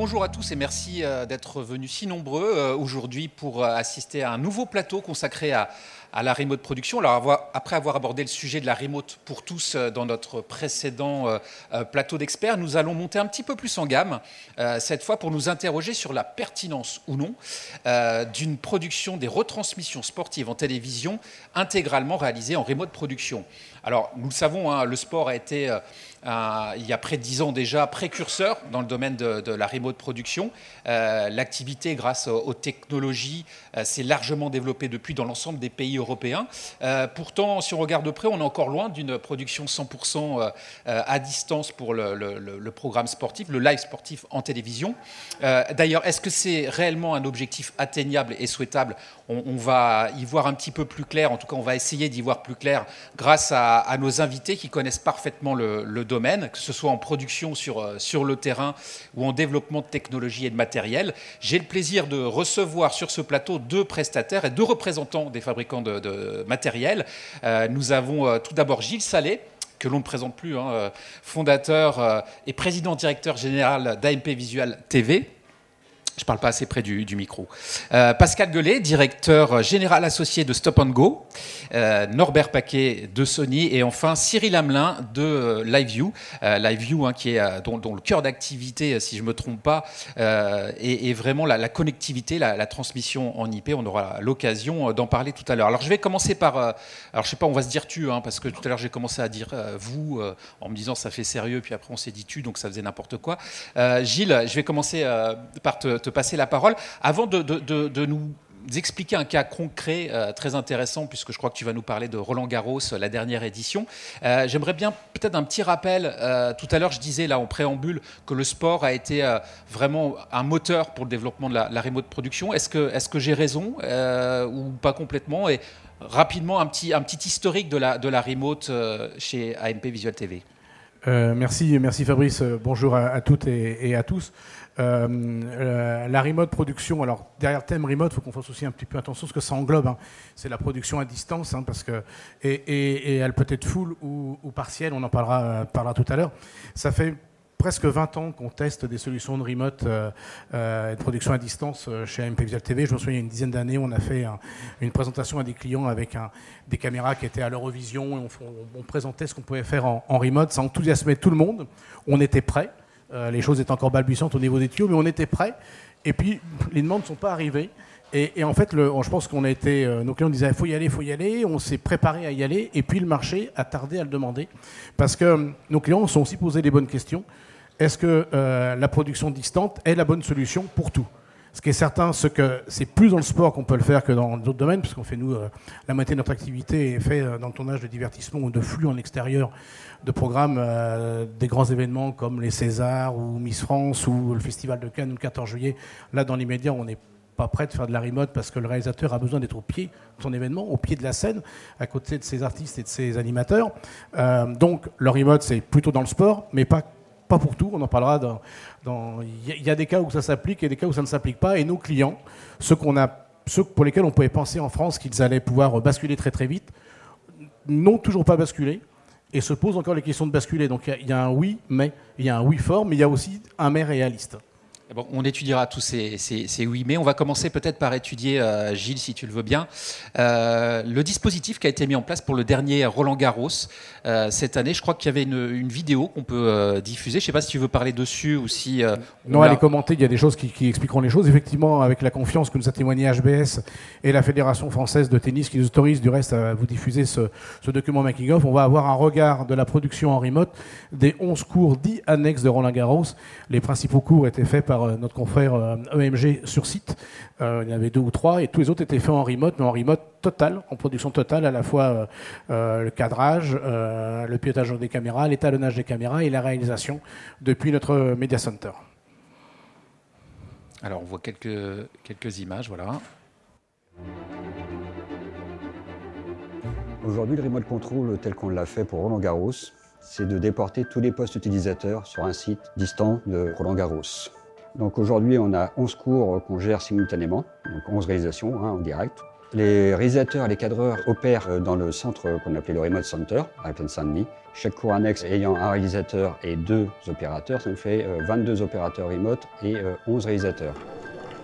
Bonjour à tous et merci d'être venus si nombreux aujourd'hui pour assister à un nouveau plateau consacré à la remote production. Alors, après avoir abordé le sujet de la remote pour tous dans notre précédent plateau d'experts, nous allons monter un petit peu plus en gamme, cette fois pour nous interroger sur la pertinence ou non d'une production des retransmissions sportives en télévision intégralement réalisée en remote production. Alors, nous le savons, le sport a été, il y a près de 10 ans déjà, précurseur dans le domaine de la remote production. L'activité, grâce aux technologies, s'est largement développée depuis dans l'ensemble des pays européens. Pourtant, si on regarde de près, on est encore loin d'une production 100% à distance pour le programme sportif, le live sportif en télévision. D'ailleurs, est-ce que c'est réellement un objectif atteignable et souhaitable ? On va y voir un petit peu plus clair, en tout cas, on va essayer d'y voir plus clair grâce à nos invités qui connaissent parfaitement le domaine, que ce soit en production sur le terrain ou en développement de technologie et de matériel. J'ai le plaisir de recevoir sur ce plateau deux prestataires et deux représentants des fabricants de matériel. Nous avons tout d'abord Gilles Salé, que l'on ne présente plus, fondateur et président-directeur général d'AMP Visual TV. Je ne parle pas assez près du micro. Pascal Guélet, directeur général associé de Stop and Go. Norbert Paquet de Sony. Et enfin, Cyril Hamelin de LiveU. LiveU, qui est dont le cœur d'activité, si je ne me trompe pas, est vraiment la connectivité, la transmission en IP. On aura l'occasion d'en parler tout à l'heure. Alors, je vais commencer par... alors, je ne sais pas, on va se dire tu, parce que tout à l'heure, j'ai commencé à dire vous, en me disant ça fait sérieux. Puis après, on s'est dit tu, donc ça faisait n'importe quoi. Gilles, je vais commencer par te passer la parole. Avant de nous expliquer un cas concret très intéressant, puisque je crois que tu vas nous parler de Roland-Garros, la dernière édition, j'aimerais bien peut-être un petit rappel. Tout à l'heure, je disais là en préambule que le sport a été vraiment un moteur pour le développement de la remote production. Est-ce que j'ai raison ou pas complètement ? Et rapidement, un petit historique de la remote chez AMP Visual TV. Merci Fabrice. Bonjour à toutes et à tous. La remote production, alors derrière le thème remote, il faut qu'on fasse aussi un petit peu attention à ce que ça englobe. C'est la production à distance, parce que, et elle peut être full ou partielle, on en parlera tout à l'heure. Ça fait presque 20 ans qu'on teste des solutions de remote et de production à distance chez AMP Visual TV. Je me souviens, il y a une dizaine d'années, on a fait une présentation à des clients avec des caméras qui étaient à l'Eurovision et on présentait ce qu'on pouvait faire en remote. Ça enthousiasmait tout le monde. On était prêts. Les choses étaient encore balbutiantes au niveau des tuyaux, mais on était prêts. Et puis, les demandes ne sont pas arrivées. Et en fait, je pense qu'on a été... nos clients disaient, il faut y aller. On s'est préparé à y aller. Et puis, le marché a tardé à le demander. Parce que nos clients se sont aussi posé les bonnes questions. Est-ce que la production distante est la bonne solution pour tout ? Ce qui est certain, c'est que c'est plus dans le sport qu'on peut le faire que dans d'autres domaines, parce qu'on fait, nous, la moitié de notre activité est faite dans le tournage de divertissement ou de flux en extérieur de programmes des grands événements comme les Césars ou Miss France ou le Festival de Cannes le 14 juillet. Là, dans l'immédiat, on n'est pas prêt de faire de la remote parce que le réalisateur a besoin d'être au pied de son événement, au pied de la scène, à côté de ses artistes et de ses animateurs. Donc, le remote, c'est plutôt dans le sport, mais pas pour tout, on en parlera. Il y a des cas où ça s'applique et des cas où ça ne s'applique pas. Et nos clients, ceux pour lesquels on pouvait penser en France qu'ils allaient pouvoir basculer très très vite, n'ont toujours pas basculé et se posent encore les questions de basculer. Donc il y a un oui, mais il y a un oui fort, mais il y a aussi un mais réaliste. Bon, on étudiera tous ces oui, mais on va commencer peut-être par étudier, Gilles, si tu le veux bien, le dispositif qui a été mis en place pour le dernier Roland-Garros cette année. Je crois qu'il y avait une vidéo qu'on peut diffuser. Je ne sais pas si tu veux parler dessus ou si... non, elle est commentée. Il y a des choses qui expliqueront les choses. Effectivement, avec la confiance que nous a témoigné HBS et la Fédération française de tennis qui nous autorise, du reste, à vous diffuser ce document making-of, on va avoir un regard de la production en remote des 11 cours 10 annexes de Roland-Garros. Les principaux cours étaient faits par notre confrère EMG sur site. Il y en avait 2 ou 3 et tous les autres étaient faits en remote, mais en remote total, en production totale, à la fois le cadrage, le pilotage des caméras, l'étalonnage des caméras et la réalisation depuis notre Media Center. Alors on voit quelques images, voilà. Aujourd'hui, le remote control tel qu'on l'a fait pour Roland-Garros, c'est de déporter tous les postes utilisateurs sur un site distant de Roland-Garros. Donc aujourd'hui, on a 11 cours qu'on gère simultanément, donc 11 réalisations en direct. Les réalisateurs et les cadreurs opèrent dans le centre qu'on appelait le Remote Center, à Seine-Saint-Denis. Chaque cours annexe ayant un réalisateur et 2 opérateurs, ça nous fait 22 opérateurs remote et 11 réalisateurs.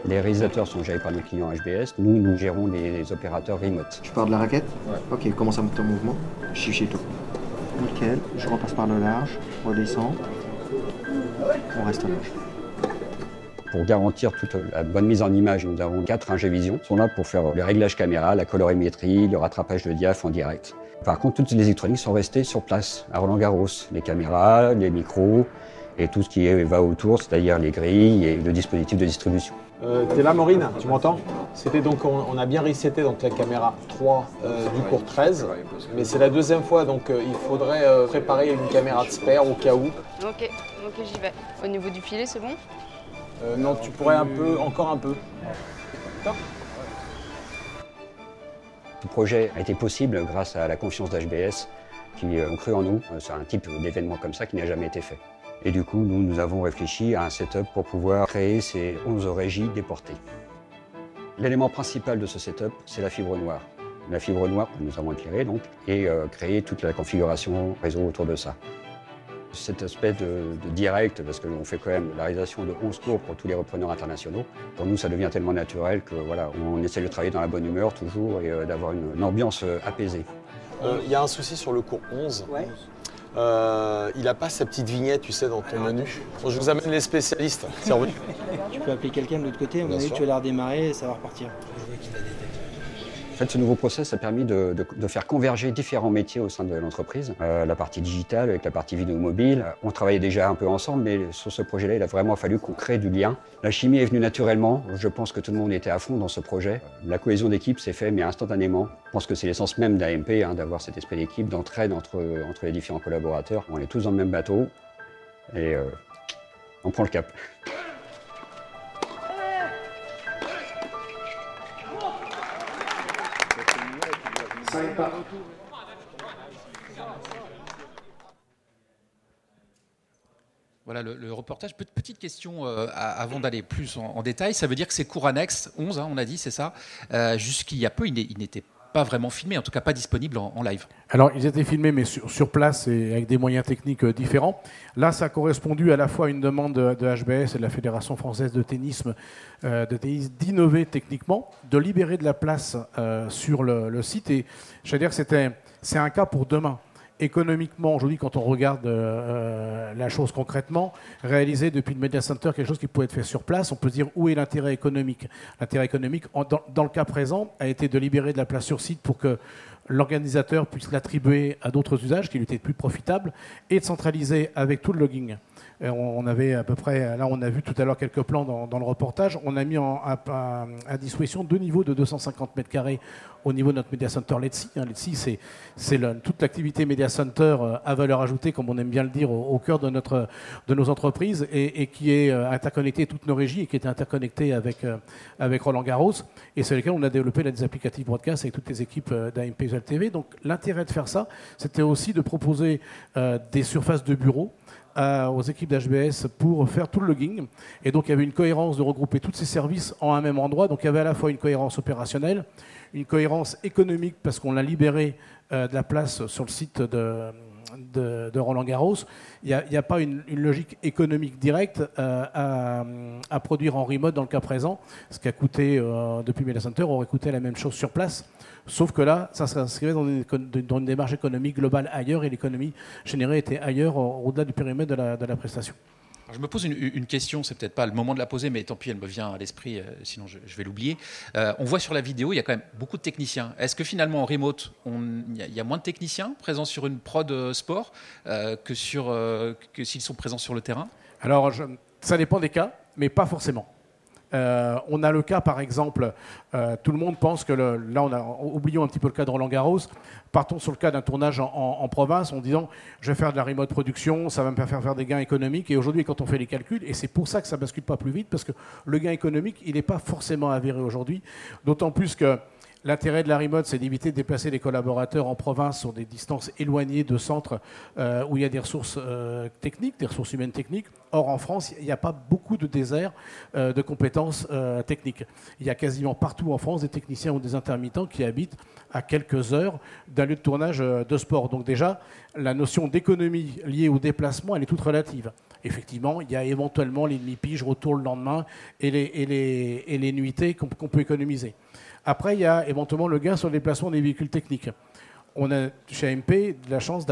Les réalisateurs sont gérés par nos clients HBS, nous gérons les opérateurs remote. Je pars de la raquette? Ouais. Ok, commence à mettre en mouvement. Je suis chez toi. Nickel, je repasse par le large, redescends, on reste au large. Pour garantir toute la bonne mise en image, nous avons 4 ingévisions. Ils sont là pour faire le réglage caméra, la colorimétrie, le rattrapage de diaph en direct. Par contre, toutes les électroniques sont restées sur place à Roland-Garros. Les caméras, les micros et tout ce qui va autour, c'est-à-dire les grilles et le dispositif de distribution. T'es là, Maureen? Tu m'entends? C'était donc, on a bien reseté donc, la caméra 3 du cours 13, mais c'est la deuxième fois, donc il faudrait préparer une caméra de spare au cas où. Ok, j'y vais. Au niveau du filet, c'est bon? Non, tu pourrais encore un peu. Top. Ce projet a été possible grâce à la confiance d'HBS qui ont cru en nous sur un type d'événement comme ça qui n'a jamais été fait. Et du coup, nous avons réfléchi à un setup pour pouvoir créer ces 11 régies déportées. L'élément principal de ce setup, c'est la fibre noire. La fibre noire que nous avons éclairée donc, et créer toute la configuration réseau autour de ça. Cet aspect de direct, parce que l'on fait quand même la réalisation de 11 cours pour tous les repreneurs internationaux, pour nous ça devient tellement naturel que voilà, on essaie de travailler dans la bonne humeur toujours et d'avoir une ambiance apaisée. Il y a un souci sur le cours 11. Ouais. Il n'a pas sa petite vignette, tu sais, dans ton menu. Je vous amène les spécialistes. Tu peux appeler quelqu'un de l'autre côté, à mon avis, tu vas la redémarrer et ça va repartir. En fait, ce nouveau process a permis de faire converger différents métiers au sein de l'entreprise. La partie digitale avec la partie vidéo mobile. On travaillait déjà un peu ensemble, mais sur ce projet-là, il a vraiment fallu qu'on crée du lien. La chimie est venue naturellement. Je pense que tout le monde était à fond dans ce projet. La cohésion d'équipe s'est faite, mais instantanément. Je pense que c'est l'essence même d'AMP, d'avoir cet esprit d'équipe, d'entraide entre les différents collaborateurs. On est tous dans le même bateau et on prend le cap. Voilà le reportage. Petite question avant d'aller plus en détail. Ça veut dire que ces cours annexes, 11, on a dit, c'est ça, jusqu'il y a peu, ils n'étaient pas vraiment filmés, en tout cas pas disponibles en live. Alors, ils étaient filmés, mais sur place et avec des moyens techniques différents. Là, ça a correspondu à la fois à une demande de HBS et de la Fédération française de tennis d'innover techniquement, de libérer de la place sur le site. Et je veux dire, c'est un cas pour demain. Économiquement, aujourd'hui, quand on regarde la chose concrètement, réaliser depuis le Media Center quelque chose qui pouvait être fait sur place, on peut se dire où est l'intérêt économique. L'intérêt économique, dans le cas présent, a été de libérer de la place sur site pour que l'organisateur puisse l'attribuer à d'autres usages qui lui étaient plus profitables et de centraliser avec tout le logging. On avait à peu près, là on a vu tout à l'heure quelques plans dans le reportage, on a mis à disposition 2 niveaux de 250 mètres carrés au niveau de notre Media Center LiveU. LiveU, c'est toute l'activité Media Center à valeur ajoutée, comme on aime bien le dire, au cœur de nos entreprises et qui est interconnectée, toutes nos régies, et qui est interconnectée avec Roland-Garros, et sur lesquelles on a développé des applicatifs broadcast avec toutes les équipes d'AMP Visual TV. Donc l'intérêt de faire ça, c'était aussi de proposer des surfaces de bureaux aux équipes d'HBS pour faire tout le logging. Et donc, il y avait une cohérence de regrouper tous ces services en un même endroit. Donc, il y avait à la fois une cohérence opérationnelle, une cohérence économique parce qu'on a libéré de la place sur le site de Roland-Garros. Il n'y a pas une logique économique directe à produire en remote dans le cas présent. Ce qui a coûté, depuis Media Center, aurait coûté la même chose sur place. Sauf que là, ça s'inscrivait dans une démarche économique globale ailleurs et l'économie générée était ailleurs, au-delà du périmètre de la prestation. Alors je me pose une question, c'est peut-être pas le moment de la poser, mais tant pis, elle me vient à l'esprit, sinon je vais l'oublier. On voit sur la vidéo, il y a quand même beaucoup de techniciens. Est-ce que finalement, en remote, il y a moins de techniciens présents sur une prod sport que s'ils sont présents sur le terrain? Alors, ça dépend des cas, mais pas forcément. On a le cas, par exemple, tout le monde pense que oublions un petit peu le cas de Roland-Garros, partons sur le cas d'un tournage en province en disant je vais faire de la remote production, ça va me faire des gains économiques. Et aujourd'hui, quand on fait les calculs, et c'est pour ça que ça ne bascule pas plus vite, parce que le gain économique, il n'est pas forcément avéré aujourd'hui, d'autant plus que L'intérêt de la remote, c'est d'éviter de déplacer les collaborateurs en province sur des distances éloignées de centres où il y a des ressources techniques, des ressources humaines techniques. Or, en France, il n'y a pas beaucoup de déserts de compétences techniques. Il y a quasiment partout en France des techniciens ou des intermittents qui habitent à quelques heures d'un lieu de tournage de sport. Donc déjà, la notion d'économie liée au déplacement, elle est toute relative. Effectivement, il y a éventuellement les demi-piges, retour le lendemain et les nuitées qu'on peut économiser. Après, il y a éventuellement le gain sur le déplacement des véhicules techniques. On a, chez AMP, la chance,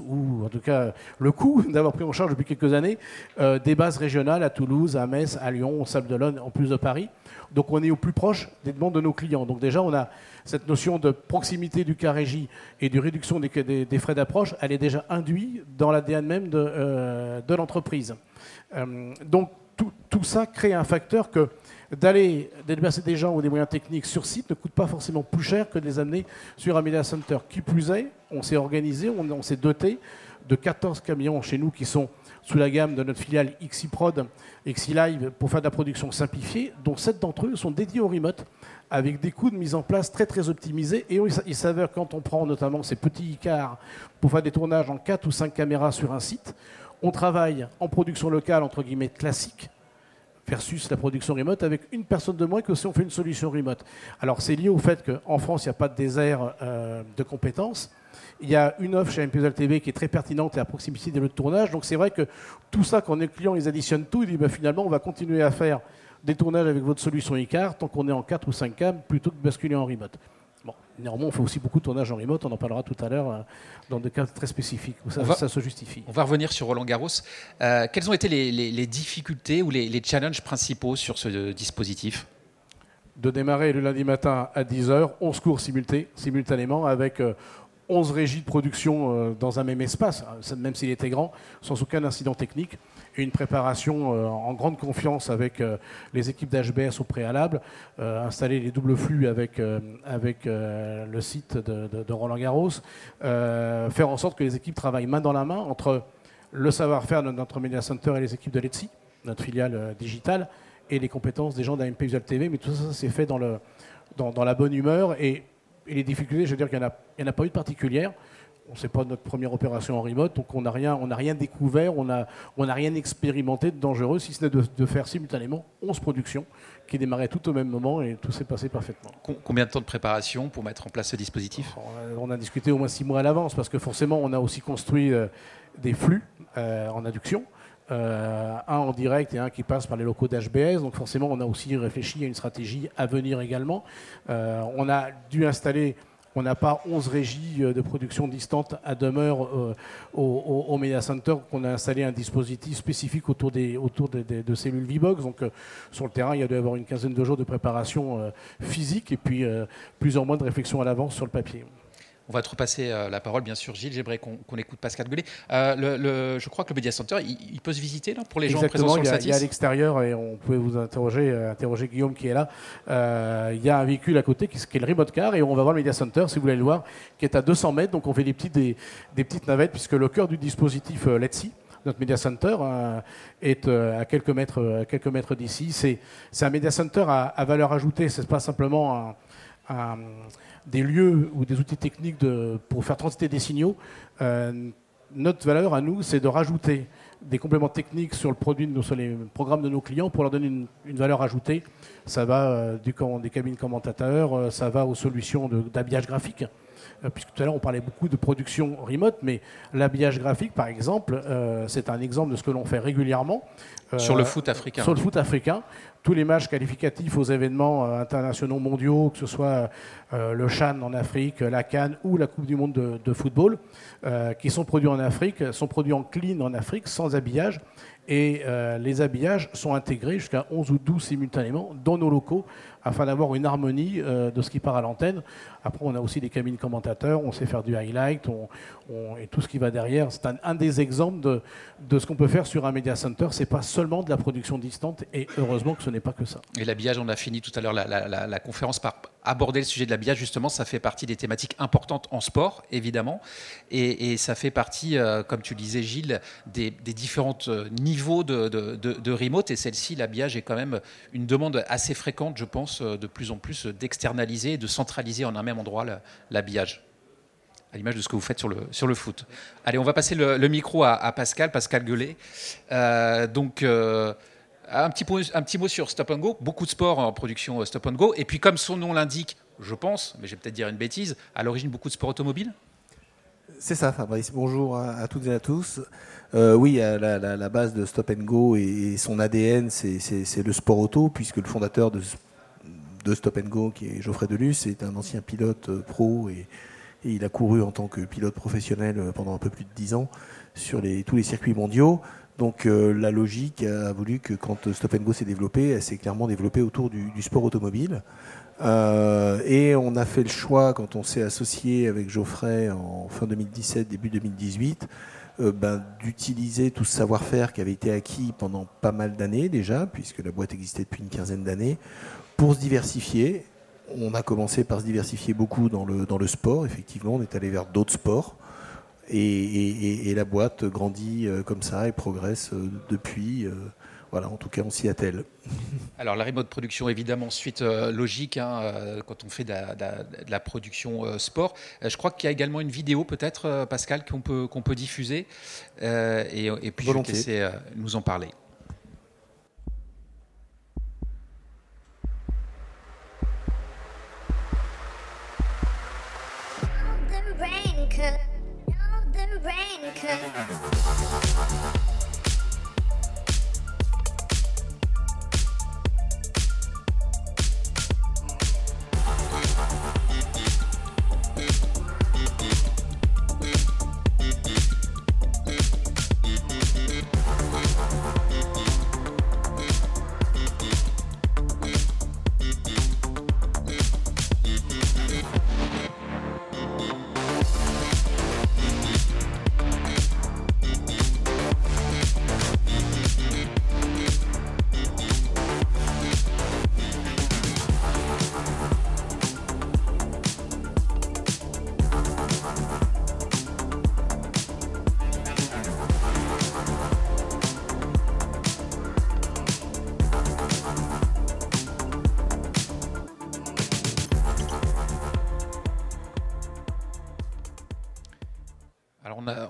ou en tout cas le coût, d'avoir pris en charge depuis quelques années des bases régionales à Toulouse, à Metz, à Lyon, au Sable-d'Olonne, en plus de Paris. Donc on est au plus proche des demandes de nos clients. Donc déjà, on a cette notion de proximité du cas régie et de réduction des frais d'approche, elle est déjà induite dans l'ADN même de l'entreprise. Donc tout ça crée un facteur que d'aller déplacer des gens ou des moyens techniques sur site ne coûte pas forcément plus cher que de les amener sur un media center. Qui plus est, on s'est organisé, on s'est doté de 14 camions chez nous qui sont sous la gamme de notre filiale Xiprod et Xilive pour faire de la production simplifiée, dont 7 d'entre eux sont dédiés au remote, avec des coûts de mise en place très très optimisés. Et il s'avère, quand on prend notamment ces petits cars pour faire des tournages en 4 ou 5 caméras sur un site, on travaille en production locale, entre guillemets, classique, versus la production remote, avec une personne de moins que si on fait une solution remote. Alors, c'est lié au fait qu'en France, il n'y a pas de désert de compétences. Il y a une offre chez AMP Visual TV qui est très pertinente et à proximité des lieux de tournage. Donc, c'est vrai que tout ça, quand les clients ils additionnent tout, ils disent finalement, on va continuer à faire des tournages avec votre solution ICAR tant qu'on est en 4 ou 5 cams plutôt que de basculer en remote. Bon, néanmoins, on fait aussi beaucoup de tournages en remote. On en parlera tout à l'heure dans des cas très spécifiques où ça se justifie. On va revenir sur Roland-Garros. Quelles ont été les difficultés ou les challenges principaux sur ce dispositif ? De démarrer le lundi matin à 10h, 11 cours simultanément avec 11 régies de production dans un même espace, même s'il était grand, sans aucun incident technique. Et une préparation en grande confiance avec les équipes d'HBS au préalable, installer les doubles flux avec le site de Roland-Garros, faire en sorte que les équipes travaillent main dans la main entre le savoir-faire de notre Media Center et les équipes de l'ETSI, notre filiale digitale, et les compétences des gens d'AMP Visual TV. Mais tout ça, s'est fait dans la bonne humeur. Et les difficultés, je veux dire qu'il n'y en a pas eu de particulière. Ce n'est pas notre première opération en remote, donc on n'a rien découvert, on n'a rien expérimenté de dangereux, si ce n'est de faire simultanément 11 productions qui démarraient tout au même moment et tout s'est passé parfaitement. Combien de temps de préparation pour mettre en place ce dispositif ? On a discuté au moins 6 mois à l'avance, parce que forcément on a aussi construit des flux en induction. Un en direct et un qui passe par les locaux d'HBS. Donc forcément, on a aussi réfléchi à une stratégie à venir également. On a dû installer... On n'a pas 11 régies de production distantes à demeure au Media Center. On a installé un dispositif spécifique autour de cellules V-Box. Donc, sur le terrain, il y a dû avoir une quinzaine de jours de préparation physique et puis plusieurs mois de réflexion à l'avance sur le papier. On va te repasser la parole, bien sûr, Gilles. J'aimerais qu'on écoute Pascal Guélet. Je crois que le Media Center, il peut se visiter là, pour les gens présents sur le Satis. Il y a à l'extérieur, et on pouvait vous interroger Guillaume qui est là. Il y a un véhicule à côté qui est le Remote Car, et on va voir le Media Center, si vous voulez le voir, qui est à 200 mètres. Donc on fait des petites navettes, puisque le cœur du dispositif LiveU, notre Media Center, est à quelques mètres d'ici. C'est un Media Center à valeur ajoutée. Ce n'est pas simplement des lieux ou des outils techniques pour faire transiter des signaux. Notre valeur à nous, c'est de rajouter des compléments techniques sur le produit, sur les programmes de nos clients pour leur donner une valeur ajoutée. Ça va des cabines commentateurs, ça va aux solutions d'habillage graphique. Puisque tout à l'heure, on parlait beaucoup de production remote, mais l'habillage graphique, par exemple, c'est un exemple de ce que l'on fait régulièrement. Sur le foot africain. Sur le foot africain. Tous les matchs qualificatifs aux événements internationaux mondiaux, que ce soit le CHAN en Afrique, la CAN ou la Coupe du monde de football, qui sont produits en Afrique, sont produits en clean en Afrique, sans habillage. Et les habillages sont intégrés jusqu'à 11 ou 12 simultanément dans nos locaux afin d'avoir une harmonie de ce qui part à l'antenne. Après, on a aussi des cabines commentateurs, on sait faire du highlight et tout ce qui va derrière. C'est un des exemples de ce qu'on peut faire sur un Media Center. Ce n'est pas seulement de la production distante et heureusement que ce n'est pas que ça. Et l'habillage, on a fini tout à l'heure la conférence par aborder le sujet de l'habillage, justement, ça fait partie des thématiques importantes en sport, évidemment. Et ça fait partie, comme tu disais, Gilles, des différents niveaux de remote. Et celle-ci, l'habillage est quand même une demande assez fréquente, je pense, de plus en plus d'externaliser et de centraliser en un même endroit l'habillage, à l'image de ce que vous faites sur le foot. Allez, on va passer le micro à Pascal Guélet. Un petit mot sur Stop and Go. Beaucoup de sports en production Stop and Go. Et puis, comme son nom l'indique, je pense, mais je vais peut-être dire une bêtise, à l'origine, beaucoup de sports automobiles. C'est ça, Fabrice. Bonjour à toutes et à tous. Oui, la base de Stop and Go et son ADN, c'est le sport auto, puisque le fondateur de Stop and Go, qui est Geoffrey Delus, est un ancien pilote pro et il a couru en tant que pilote professionnel pendant un peu plus de 10 ans sur tous les circuits mondiaux. Donc la logique a voulu que quand Stop and Go s'est développée, elle s'est clairement développée autour du sport automobile. Et on a fait le choix, quand on s'est associé avec Geoffrey en fin 2017, début 2018, d'utiliser tout ce savoir-faire qui avait été acquis pendant pas mal d'années déjà, puisque la boîte existait depuis une 15aine d'années, pour se diversifier. On a commencé par se diversifier beaucoup dans le sport. Effectivement, on est allé vers d'autres sports. Et la boîte grandit comme ça et progresse depuis. Voilà, en tout cas, on s'y attelle. Alors, la remote production, évidemment, suite logique, quand on fait de la production sport. Je crois qu'il y a également une vidéo, peut-être, Pascal, qu'on peut diffuser. Et puis, volontiers. Je vais te laisser nous en parler.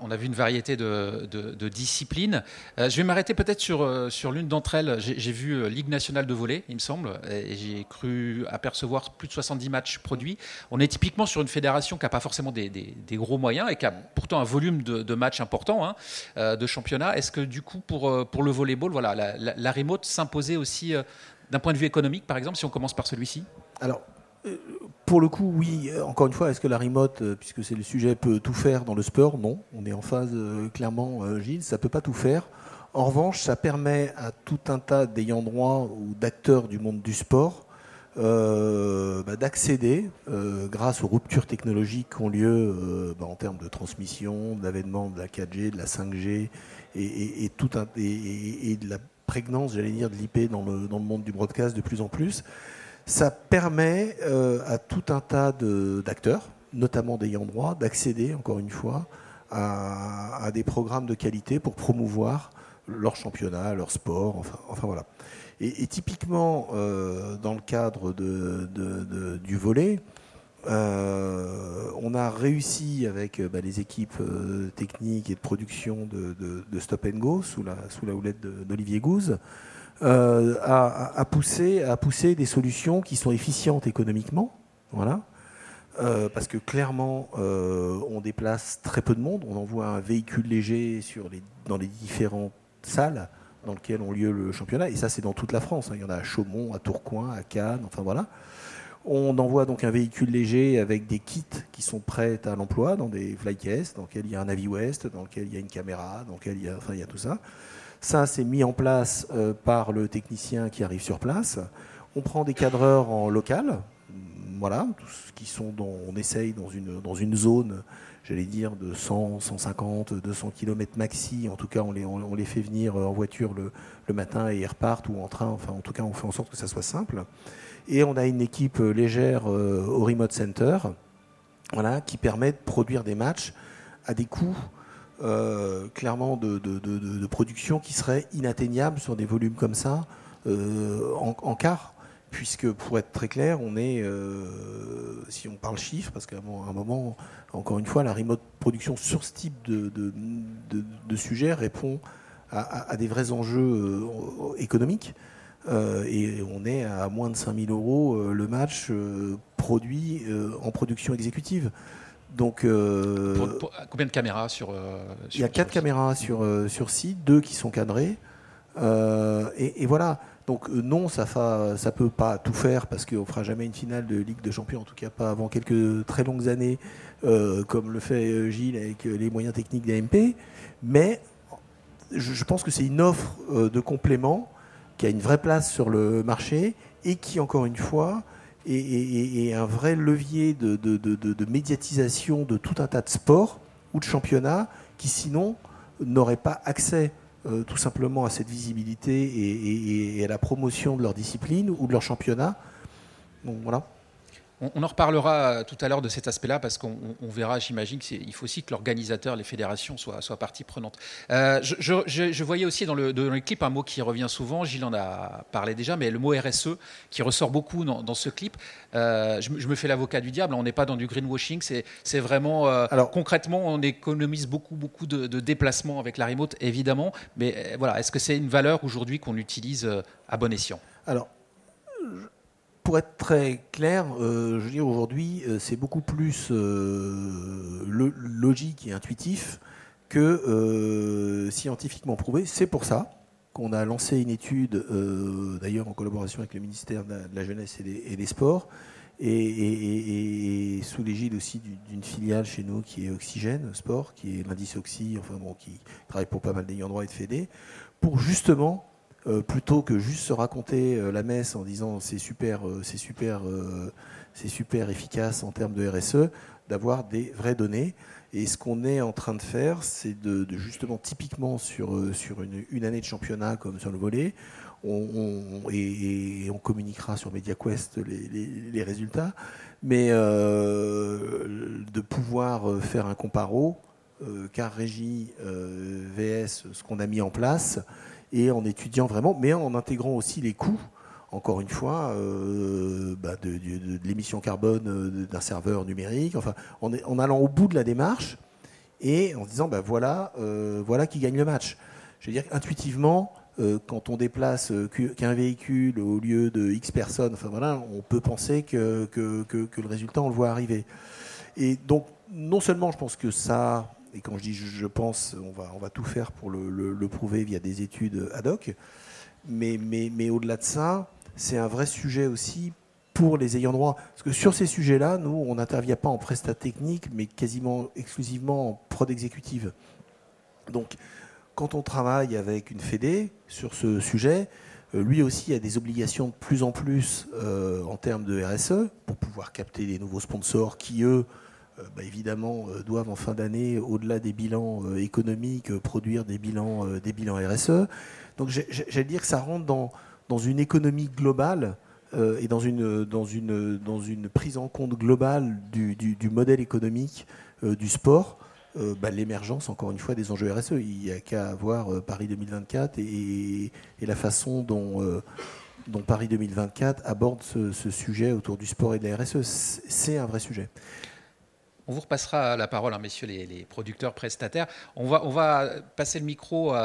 On a vu une variété de disciplines. Je vais m'arrêter peut-être sur l'une d'entre elles. J'ai vu Ligue nationale de volley, il me semble, et j'ai cru apercevoir plus de 70 matchs produits. On est typiquement sur une fédération qui n'a pas forcément des gros moyens et qui a pourtant un volume de matchs important, de championnat. Est-ce que du coup, pour le volleyball, voilà, la remote s'imposait aussi d'un point de vue économique, par exemple, si on commence par celui-ci ? Alors, pour le coup, oui. Encore une fois, est-ce que la remote, puisque c'est le sujet, peut tout faire dans le sport ? Non. On est en phase, clairement, Gilles, ça ne peut pas tout faire. En revanche, ça permet à tout un tas d'ayants droit ou d'acteurs du monde du sport d'accéder, grâce aux ruptures technologiques qui ont lieu en termes de transmission, de l'avènement de la 4G, de la 5G et de la prégnance, j'allais dire, de l'IP dans le monde du broadcast de plus en plus. Ça permet à tout un tas d'acteurs, notamment d'ayants droit, d'accéder, encore une fois, à des programmes de qualité pour promouvoir leur championnat, leur sport, enfin voilà. Et typiquement, dans le cadre du volley, on a réussi avec les équipes techniques et de production de Stop and Go, sous la houlette d'Olivier Gouze, à pousser des solutions qui sont efficientes économiquement, voilà, parce que clairement on déplace très peu de monde, on envoie un véhicule léger dans les différentes salles dans lesquelles ont lieu le championnat, et ça c'est dans toute la France, il y en a à Chaumont, à Tourcoing, à Cannes, enfin voilà. On envoie donc un véhicule léger avec des kits qui sont prêts à l'emploi dans des flycases, dans lesquels il y a un Navi West, dans lesquels il y a une caméra, dans lesquels il y a tout ça. Ça, c'est mis en place par le technicien qui arrive sur place. On prend des cadreurs en local, voilà, tous qui sont dans, on essaye dans une zone, j'allais dire, de 100, 150, 200 km maxi. En tout cas, on les fait venir en voiture le matin et ils repartent, ou en train. Enfin, en tout cas, on fait en sorte que ça soit simple. Et on a une équipe légère au Remote Center, voilà, qui permet de produire des matchs à des coûts clairement de production qui seraient inatteignables sur des volumes comme ça en quart. Puisque, pour être très clair, on est, si on parle chiffres, parce qu'à un moment, encore une fois, la remote production sur ce type de sujet répond à des vrais enjeux économiques. Et on est à moins de 5 000 € le match produit en production exécutive. Donc, pour, combien de caméras sur il y a 4 caméras sur site, 2 qui sont cadrées. Et voilà. Donc non, ça ne peut pas tout faire parce qu'on ne fera jamais une finale de Ligue des Champions, en tout cas pas avant quelques très longues années, comme le fait Gilles avec les moyens techniques d'AMP. Mais je pense que c'est une offre de complément qui a une vraie place sur le marché et qui, encore une fois, est un vrai levier de médiatisation de tout un tas de sports ou de championnats qui, sinon, n'auraient pas accès tout simplement à cette visibilité et à la promotion de leur discipline ou de leur championnat. Donc, voilà. On en reparlera tout à l'heure de cet aspect-là parce qu'on verra, j'imagine, qu'il faut aussi que l'organisateur, les fédérations soient partie prenante. Je voyais aussi dans le clip un mot qui revient souvent, Gilles en a parlé déjà, mais le mot RSE qui ressort beaucoup dans ce clip. Je me fais l'avocat du diable, on n'est pas dans du greenwashing, c'est vraiment... Alors, concrètement, on économise beaucoup de déplacements avec la remote, évidemment, mais voilà, est-ce que c'est une valeur aujourd'hui qu'on utilise à bon escient ? Alors, pour être très clair, je veux dire, aujourd'hui, c'est beaucoup plus logique et intuitif que scientifiquement prouvé. C'est pour ça qu'on a lancé une étude, d'ailleurs en collaboration avec le ministère de la Jeunesse et des Sports, et sous l'égide aussi d'une filiale chez nous qui est Oxygène Sport, qui est l'indice Oxy, enfin bon, qui travaille pour pas mal d'ayants droit et de fédés, pour justement... plutôt que juste se raconter la messe en disant c'est super efficace en termes de RSE, d'avoir des vraies données. Et ce qu'on est en train de faire, c'est de justement typiquement sur une année de championnat comme sur le volley, on communiquera sur MediaQuest les résultats, mais de pouvoir faire un comparo car régie VS, ce qu'on a mis en place, et en étudiant vraiment, mais en intégrant aussi les coûts, encore une fois, de l'émission carbone d'un serveur numérique, enfin, en allant au bout de la démarche et en se disant voilà qui gagne le match. Je veux dire intuitivement, quand on déplace qu'un véhicule au lieu de X personnes, enfin, voilà, on peut penser que le résultat, on le voit arriver. Et donc, non seulement je pense que ça... Et quand je dis je pense, on va tout faire pour le prouver via des études ad hoc. Mais au-delà de ça, c'est un vrai sujet aussi pour les ayants droit. Parce que sur ces sujets-là, nous, on n'intervient pas en prestat technique, mais quasiment exclusivement en prod exécutive. Donc, quand on travaille avec une fédé sur ce sujet, lui aussi a des obligations de plus en plus en termes de RSE pour pouvoir capter les nouveaux sponsors qui, eux, évidemment, doivent en fin d'année, au-delà des bilans économiques, produire des bilans RSE. Donc, j'allais dire que ça rentre dans une économie globale et dans une prise en compte globale du modèle économique du sport. L'émergence, encore une fois, des enjeux RSE. Il n'y a qu'à voir Paris 2024 et la façon dont Paris 2024 aborde ce sujet autour du sport et de la RSE. C'est un vrai sujet. On vous repassera la parole, hein, messieurs les producteurs prestataires. On va passer le micro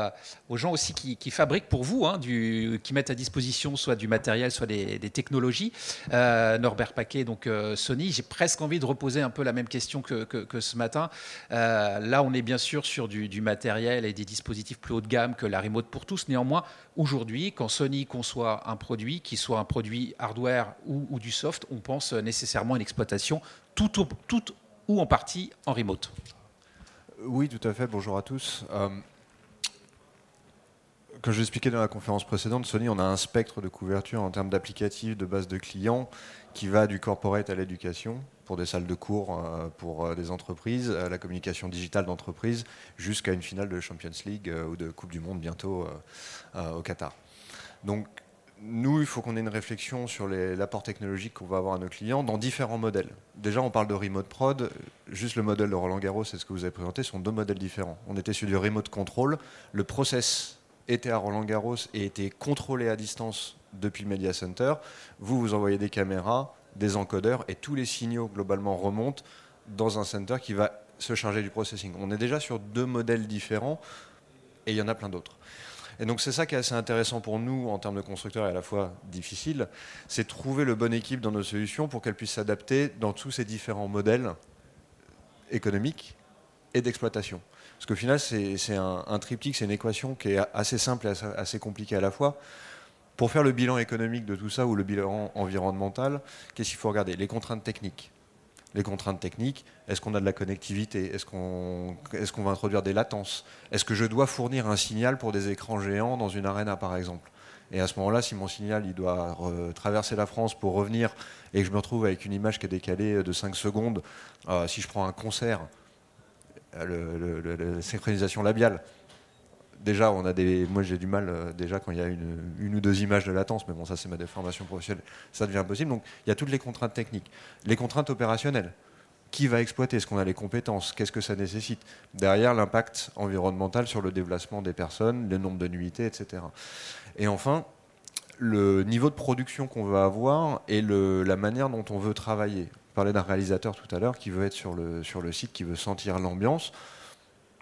aux gens aussi qui fabriquent pour vous, hein, qui mettent à disposition soit du matériel, soit des technologies. Norbert Paquet, donc Sony. J'ai presque envie de reposer un peu la même question que ce matin. Là, on est bien sûr sur du matériel et des dispositifs plus haut de gamme que la remote pour tous. Néanmoins, aujourd'hui, quand Sony conçoit un produit, qu'il soit un produit hardware ou du soft, on pense nécessairement à une exploitation toute ou en partie en remote. Oui, tout à fait. Bonjour à tous. Comme je l'expliquais dans la conférence précédente, Sony, on a un spectre de couverture en termes d'applicatifs, de base de clients, qui va du corporate à l'éducation, pour des salles de cours, pour des entreprises, la communication digitale d'entreprise, jusqu'à une finale de Champions League ou de Coupe du monde bientôt au Qatar. Donc, nous, il faut qu'on ait une réflexion sur l'apport technologique qu'on va avoir à nos clients dans différents modèles. Déjà, on parle de remote prod. Juste le modèle de Roland-Garros, c'est ce que vous avez présenté, sont deux modèles différents. On était sur du remote control. Le process était à Roland-Garros et était contrôlé à distance depuis le Media Center. Vous, vous envoyez des caméras, des encodeurs et tous les signaux globalement remontent dans un center qui va se charger du processing. On est déjà sur deux modèles différents et il y en a plein d'autres. Et donc c'est ça qui est assez intéressant pour nous en termes de constructeurs et à la fois difficile, c'est trouver le bon équipe dans nos solutions pour qu'elles puissent s'adapter dans tous ces différents modèles économiques et d'exploitation. Parce qu'au final c'est un triptyque, c'est une équation qui est assez simple et assez compliquée à la fois. Pour faire le bilan économique de tout ça ou le bilan environnemental, qu'est-ce qu'il faut regarder ? Les contraintes techniques. Les contraintes techniques, est-ce qu'on a de la connectivité ? Est-ce qu'on va introduire des latences ? Est-ce que je dois fournir un signal pour des écrans géants dans une arena, par exemple ? Et à ce moment-là, si mon signal il doit traverser la France pour revenir et que je me retrouve avec une image qui est décalée de 5 secondes, si je prends un concert, la synchronisation labiale, déjà, moi j'ai du mal déjà quand il y a une ou deux images de latence, mais bon, ça c'est ma déformation professionnelle, ça devient impossible. Donc il y a toutes les contraintes techniques, les contraintes opérationnelles. Qui va exploiter ? Est-ce qu'on a les compétences ? Qu'est-ce que ça nécessite ? Derrière, l'impact environnemental sur le déplacement des personnes, le nombre de nuitées, etc. Et enfin, le niveau de production qu'on va avoir et la manière dont on veut travailler. On parlait d'un réalisateur tout à l'heure qui veut être sur le site, qui veut sentir l'ambiance.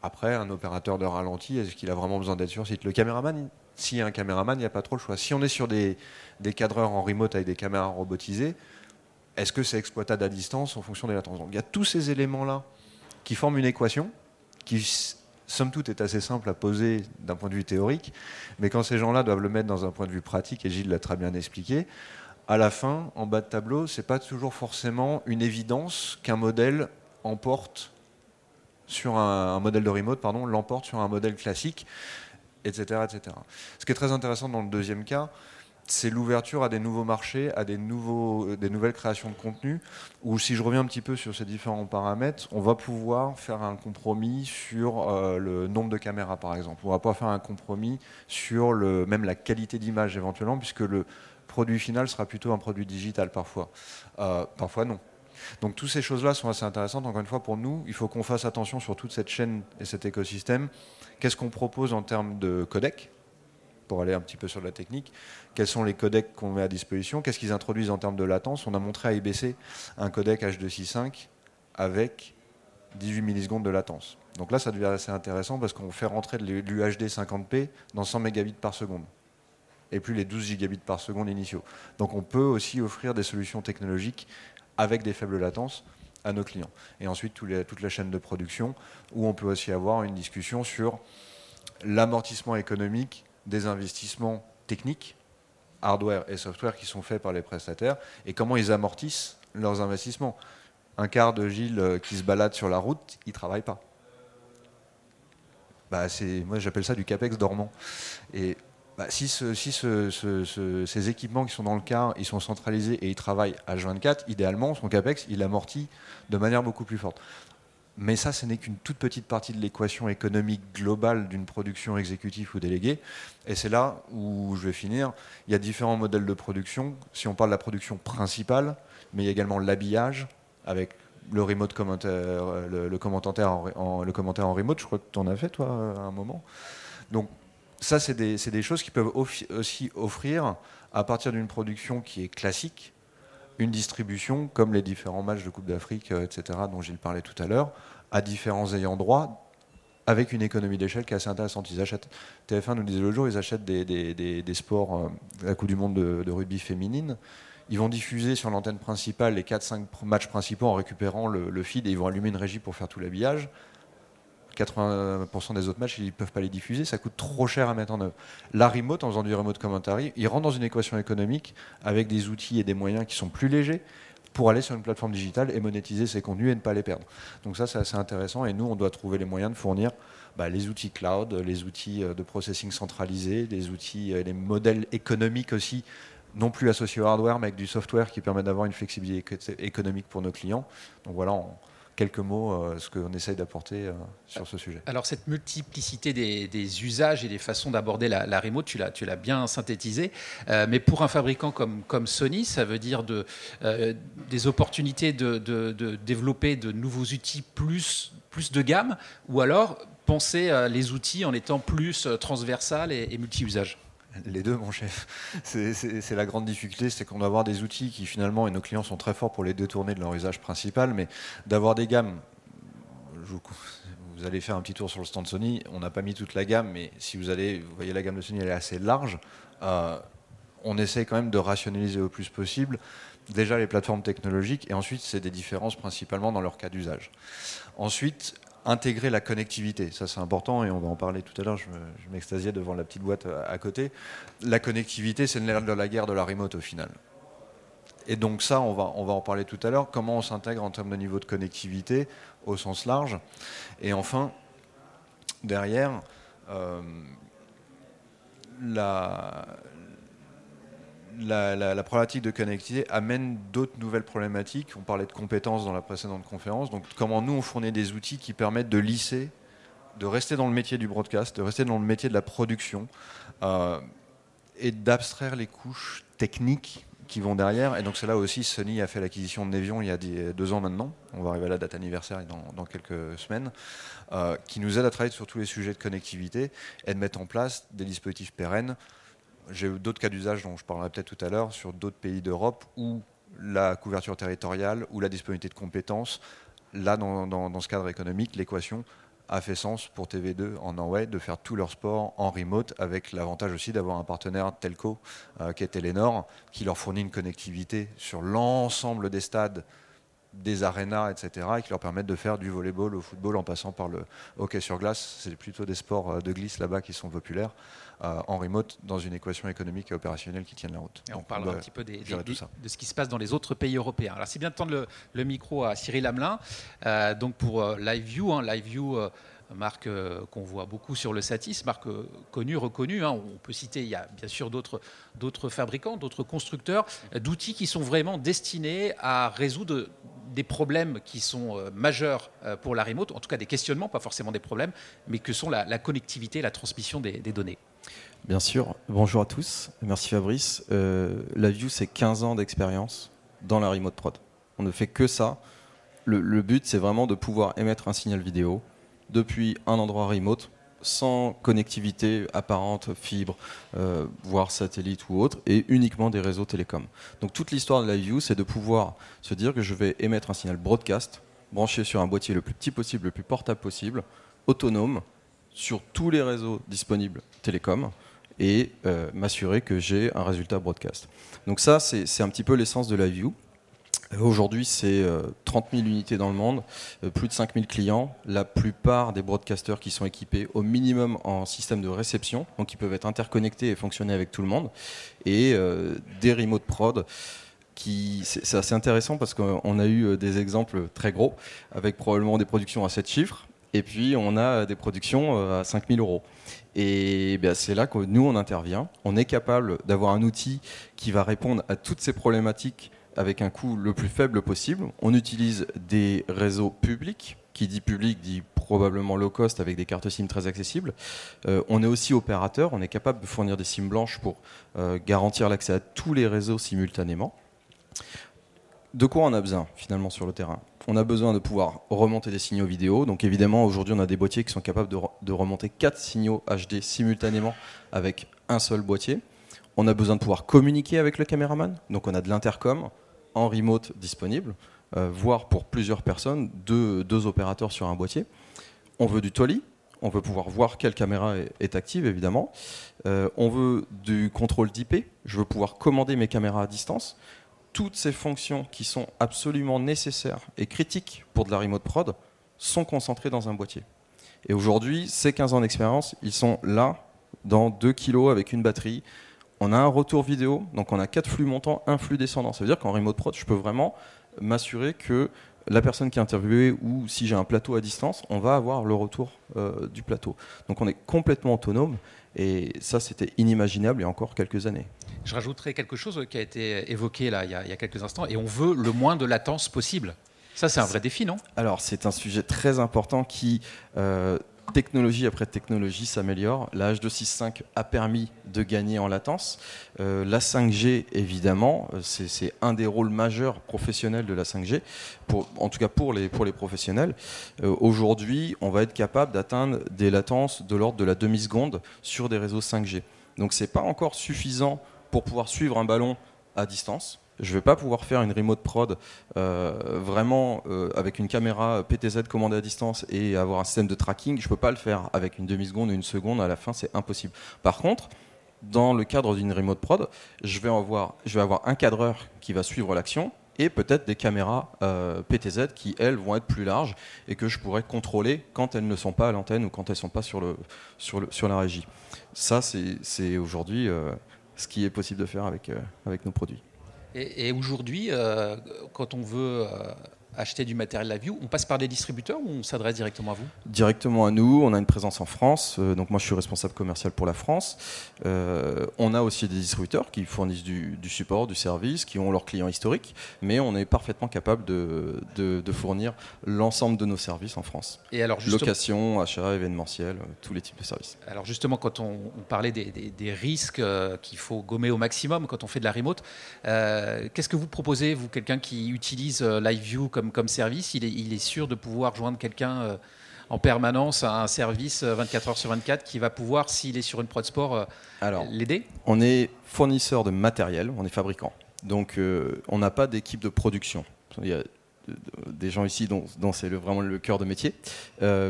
Après, un opérateur de ralenti, est-ce qu'il a vraiment besoin d'être sur site ? Le caméraman, s'il y a un caméraman, il n'y a pas trop le choix. Si on est sur des cadreurs en remote avec des caméras robotisées, est-ce que c'est exploitable à distance en fonction des latences ? Donc il y a tous ces éléments-là qui forment une équation, qui, somme toute, est assez simple à poser d'un point de vue théorique, mais quand ces gens-là doivent le mettre dans un point de vue pratique, et Gilles l'a très bien expliqué, à la fin, en bas de tableau, ce n'est pas toujours forcément une évidence qu'un modèle emporte sur un modèle de remote, l'emporte sur un modèle classique, etc., etc. Ce qui est très intéressant dans le deuxième cas, c'est l'ouverture à des nouveaux marchés, à des nouvelles créations de contenu, où si je reviens un petit peu sur ces différents paramètres, on va pouvoir faire un compromis sur le nombre de caméras, par exemple. On va pouvoir faire un compromis sur même la qualité d'image éventuellement, puisque le produit final sera plutôt un produit digital parfois. Parfois non. Donc toutes ces choses-là sont assez intéressantes. Encore une fois, pour nous, il faut qu'on fasse attention sur toute cette chaîne et cet écosystème. Qu'est-ce qu'on propose en termes de codecs, pour aller un petit peu sur la technique ? Quels sont les codecs qu'on met à disposition ? Qu'est-ce qu'ils introduisent en termes de latence ? On a montré à IBC un codec H265 avec 18 millisecondes de latence. Donc là, ça devient assez intéressant parce qu'on fait rentrer de l'UHD 50p dans 100 mégabits par seconde. Et plus les 12 gigabits par seconde initiaux. Donc on peut aussi offrir des solutions technologiques avec des faibles latences à nos clients. Et ensuite, toute la chaîne de production, où on peut aussi avoir une discussion sur l'amortissement économique des investissements techniques, hardware et software, qui sont faits par les prestataires, et comment ils amortissent leurs investissements. Un quart de Gilles qui se balade sur la route, il ne travaille pas. Moi, j'appelle ça du capex dormant. Et ces équipements qui sont dans le car, ils sont centralisés et ils travaillent H24, idéalement, son capex, il amortit de manière beaucoup plus forte. Mais ça, ce n'est qu'une toute petite partie de l'équation économique globale d'une production exécutive ou déléguée. Et c'est là où je vais finir. Il y a différents modèles de production. Si on parle de la production principale, mais il y a également l'habillage avec le remote commentaire, le commentaire en remote. Je crois que tu en as fait, toi, à un moment. Donc, ça, c'est des choses qui peuvent aussi offrir, à partir d'une production qui est classique, une distribution, comme les différents matchs de Coupe d'Afrique, etc., dont Gilles parlait tout à l'heure, à différents ayants droit, avec une économie d'échelle qui est assez intéressante. Ils achètent, TF1 nous disait le jour, ils achètent des sports, la Coupe du monde de rugby féminine. Ils vont diffuser sur l'antenne principale les 4-5 matchs principaux en récupérant le feed, et ils vont allumer une régie pour faire tout l'habillage. 80% des autres matchs, ils ne peuvent pas les diffuser, ça coûte trop cher à mettre en œuvre. La remote, en faisant du remote commentary, il rentre dans une équation économique avec des outils et des moyens qui sont plus légers pour aller sur une plateforme digitale et monétiser ses contenus et ne pas les perdre. Donc ça, c'est assez intéressant, et nous, on doit trouver les moyens de fournir les outils cloud, les outils de processing centralisé, les outils, les modèles économiques aussi, non plus associés au hardware, mais avec du software qui permet d'avoir une flexibilité économique pour nos clients. Donc voilà, en quelques mots, ce qu'on essaye d'apporter sur ce sujet. Alors cette multiplicité des usages et des façons d'aborder la remote, tu l'as bien synthétisé, mais pour un fabricant comme Sony, ça veut dire des opportunités de développer de nouveaux outils plus de gamme, ou alors penser les outils en étant plus transversal et multi-usage. Les deux, mon chef. C'est la grande difficulté, c'est qu'on doit avoir des outils qui finalement, et nos clients sont très forts pour les détourner de leur usage principal, mais d'avoir des gammes. Vous allez faire un petit tour sur le stand Sony, on n'a pas mis toute la gamme, mais si vous voyez la gamme de Sony, elle est assez large. On essaie quand même de rationaliser au plus possible déjà les plateformes technologiques, et ensuite c'est des différences principalement dans leur cas d'usage. Ensuite, intégrer la connectivité, ça c'est important et on va en parler tout à l'heure, je m'extasiais devant la petite boîte à côté. La connectivité, c'est le nerf de la guerre de la remote au final. Et donc ça, on va en parler tout à l'heure, comment on s'intègre en termes de niveau de connectivité au sens large. Et enfin, derrière, la problématique de connectivité amène d'autres nouvelles problématiques. On parlait de compétences dans la précédente conférence. Donc, comment nous, on fournit des outils qui permettent de lisser, de rester dans le métier du broadcast, de rester dans le métier de la production et d'abstraire les couches techniques qui vont derrière. Et donc, c'est là aussi, Sony a fait l'acquisition de Nevion il y a 2 ans maintenant. On va arriver à la date anniversaire dans quelques semaines, qui nous aide à travailler sur tous les sujets de connectivité et de mettre en place des dispositifs pérennes. J'ai d'autres cas d'usage dont je parlerai peut-être tout à l'heure sur d'autres pays d'Europe où la couverture territoriale ou la disponibilité de compétences, là dans ce cadre économique, l'équation a fait sens pour TV2 en Norvège de faire tout leur sport en remote avec l'avantage aussi d'avoir un partenaire telco qui est Telenor qui leur fournit une connectivité sur l'ensemble des stades, des arénas, etc. et qui leur permettent de faire du volleyball au football en passant par le hockey sur glace. C'est plutôt des sports de glisse là-bas qui sont populaires en remote dans une équation économique et opérationnelle qui tienne la route. Et on parlera un petit peu de ce qui se passe dans les autres pays européens. Alors c'est bien de tendre le micro à Cyril Hamelin donc pour LiveU. LiveU, marque qu'on voit beaucoup sur le Satis, marque connue, reconnue. On peut citer, il y a bien sûr d'autres fabricants, d'autres constructeurs d'outils qui sont vraiment destinés à résoudre des problèmes qui sont majeurs pour la remote, en tout cas des questionnements, pas forcément des problèmes, mais que sont la connectivité et la transmission des données. Bien sûr. Bonjour à tous. Merci Fabrice. LiveU, c'est 15 ans d'expérience dans la remote prod. On ne fait que ça. Le but, c'est vraiment de pouvoir émettre un signal vidéo depuis un endroit remote, sans connectivité apparente, fibre, voire satellite ou autre, et uniquement des réseaux télécoms. Donc toute l'histoire de LiveU, c'est de pouvoir se dire que je vais émettre un signal broadcast, branché sur un boîtier le plus petit possible, le plus portable possible, autonome, sur tous les réseaux disponibles télécoms, et m'assurer que j'ai un résultat broadcast. Donc ça, c'est un petit peu l'essence de LiveU. Aujourd'hui, c'est 30 000 unités dans le monde, plus de 5 000 clients. La plupart des broadcasters qui sont équipés au minimum en système de réception, donc ils peuvent être interconnectés et fonctionner avec tout le monde. Et des remote prod, c'est assez intéressant parce qu'on a eu des exemples très gros, avec probablement des productions à 7 chiffres, et puis on a des productions à 5 000 euros. Et bien, c'est là que nous, on intervient. On est capable d'avoir un outil qui va répondre à toutes ces problématiques avec un coût le plus faible possible. On utilise des réseaux publics. Qui dit public dit probablement low cost avec des cartes SIM très accessibles. On est aussi opérateur. On est capable de fournir des SIM blanches pour garantir l'accès à tous les réseaux simultanément. De quoi on a besoin finalement sur le terrain ? On a besoin de pouvoir remonter des signaux vidéo. Donc évidemment, aujourd'hui, on a des boîtiers qui sont capables de remonter 4 signaux HD simultanément avec un seul boîtier. On a besoin de pouvoir communiquer avec le caméraman. Donc on a de l'intercom en remote disponible, voire pour plusieurs personnes, deux opérateurs sur un boîtier. On veut du TOLI, on veut pouvoir voir quelle caméra est active évidemment. On veut du contrôle d'IP, je veux pouvoir commander mes caméras à distance. Toutes ces fonctions qui sont absolument nécessaires et critiques pour de la remote prod sont concentrées dans un boîtier. Et aujourd'hui, ces 15 ans d'expérience, ils sont là, dans 2 kilos avec une batterie. On a un retour vidéo, donc on a 4 flux montants, 1 flux descendant. Ça veut dire qu'en remote prod, je peux vraiment m'assurer que la personne qui est interviewée ou si j'ai un plateau à distance, on va avoir le retour du plateau. Donc on est complètement autonome et ça c'était inimaginable il y a encore quelques années. Je rajouterai quelque chose qui a été évoqué là il y a quelques instants et on veut le moins de latence possible. Ça c'est un vrai défi, non ? Alors c'est un sujet très important qui... technologie après technologie s'améliore. La H265 a permis de gagner en latence. La 5G, évidemment, c'est un des rôles majeurs professionnels de la 5G, en tout cas pour les professionnels. Aujourd'hui, on va être capable d'atteindre des latences de l'ordre de la demi-seconde sur des réseaux 5G. Donc, ce n'est pas encore suffisant pour pouvoir suivre un ballon à distance. Je ne vais pas pouvoir faire une remote prod vraiment avec une caméra PTZ commandée à distance et avoir un système de tracking. Je ne peux pas le faire avec une demi-seconde ou une seconde. À la fin, c'est impossible. Par contre, dans le cadre d'une remote prod, je vais avoir un cadreur qui va suivre l'action et peut-être des caméras PTZ qui, elles, vont être plus larges et que je pourrai contrôler quand elles ne sont pas à l'antenne ou quand elles ne sont pas sur la régie. Ça, c'est aujourd'hui ce qui est possible de faire avec nos produits. Et aujourd'hui, quand on veut acheter du matériel LiveU, on passe par des distributeurs ou on s'adresse directement à vous ? Directement à nous, on a une présence en France, donc moi je suis responsable commercial pour la France. On a aussi des distributeurs qui fournissent du support, du service, qui ont leurs clients historiques, mais on est parfaitement capable de fournir l'ensemble de nos services en France. Et alors location, achat, événementiel, tous les types de services. Alors justement, quand on parlait des risques qu'il faut gommer au maximum quand on fait de la remote, qu'est-ce que vous proposez, vous, quelqu'un qui utilise LiveU comme service, il est sûr de pouvoir joindre quelqu'un en permanence à un service 24h/24 qui va pouvoir, s'il est sur une prod sport, l'aider ? On est fournisseur de matériel, on est fabricant. Donc on n'a pas d'équipe de production. Il y a des gens ici dont c'est vraiment le cœur de métier.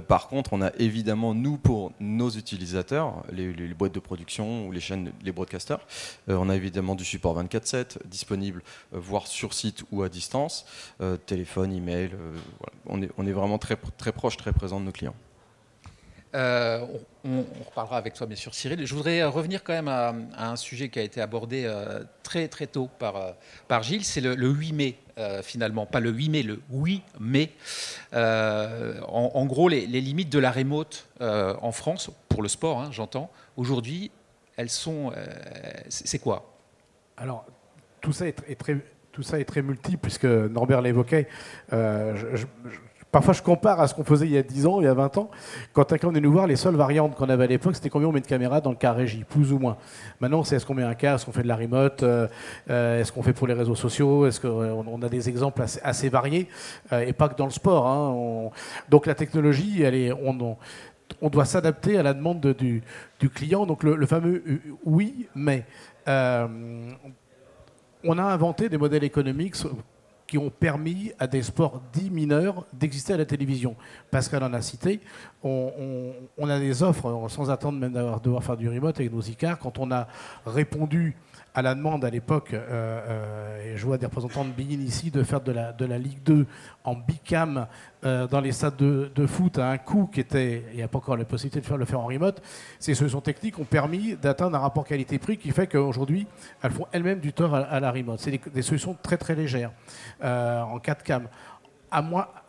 Par contre, on a évidemment, nous, pour nos utilisateurs, les boîtes de production ou les chaînes, les broadcasters, on a évidemment du support 24/7 disponible, voire sur site ou à distance, téléphone, email. Voilà. On est vraiment très, très proche, très présent de nos clients. On reparlera avec toi, bien sûr, Cyril. Je voudrais revenir quand même à un sujet qui a été abordé très, très tôt par Gilles. C'est le 8 mai, finalement. Pas le 8 mai, le 8 mai. En gros, les limites de la remote en France, pour le sport, hein, j'entends, aujourd'hui, elles sont... c'est quoi ? Alors, tout ça est très multiple, puisque Norbert l'évoquait. Parfois, je compare à ce qu'on faisait il y a 10 ans, il y a 20 ans. Quand quelqu'un venait nous voir, les seules variantes qu'on avait à l'époque, c'était combien on met de caméras dans le cas régie, plus ou moins. Maintenant, c'est est-ce qu'on met un cas, est-ce qu'on fait de la remote, est-ce qu'on fait pour les réseaux sociaux, est-ce qu'on a des exemples assez variés, et pas que dans le sport. Hein. Donc la technologie, on doit s'adapter à la demande du client. Donc le fameux « oui, mais ». On a inventé des modèles économiques qui ont permis à des sports dits mineurs d'exister à la télévision. Pascal en a cité, on a des offres, sans attendre même devoir faire du remote avec nos ICAR, quand on a répondu à la demande à l'époque, et je vois des représentants de BeIN ici, de faire de la Ligue 2 en bicam dans les stades de foot à un coût qui était, il n'y a pas encore la possibilité de le faire en remote, ces solutions techniques ont permis d'atteindre un rapport qualité-prix qui fait qu'aujourd'hui, elles font elles-mêmes du tort à la remote. C'est des solutions très très légères, en 4 cam, à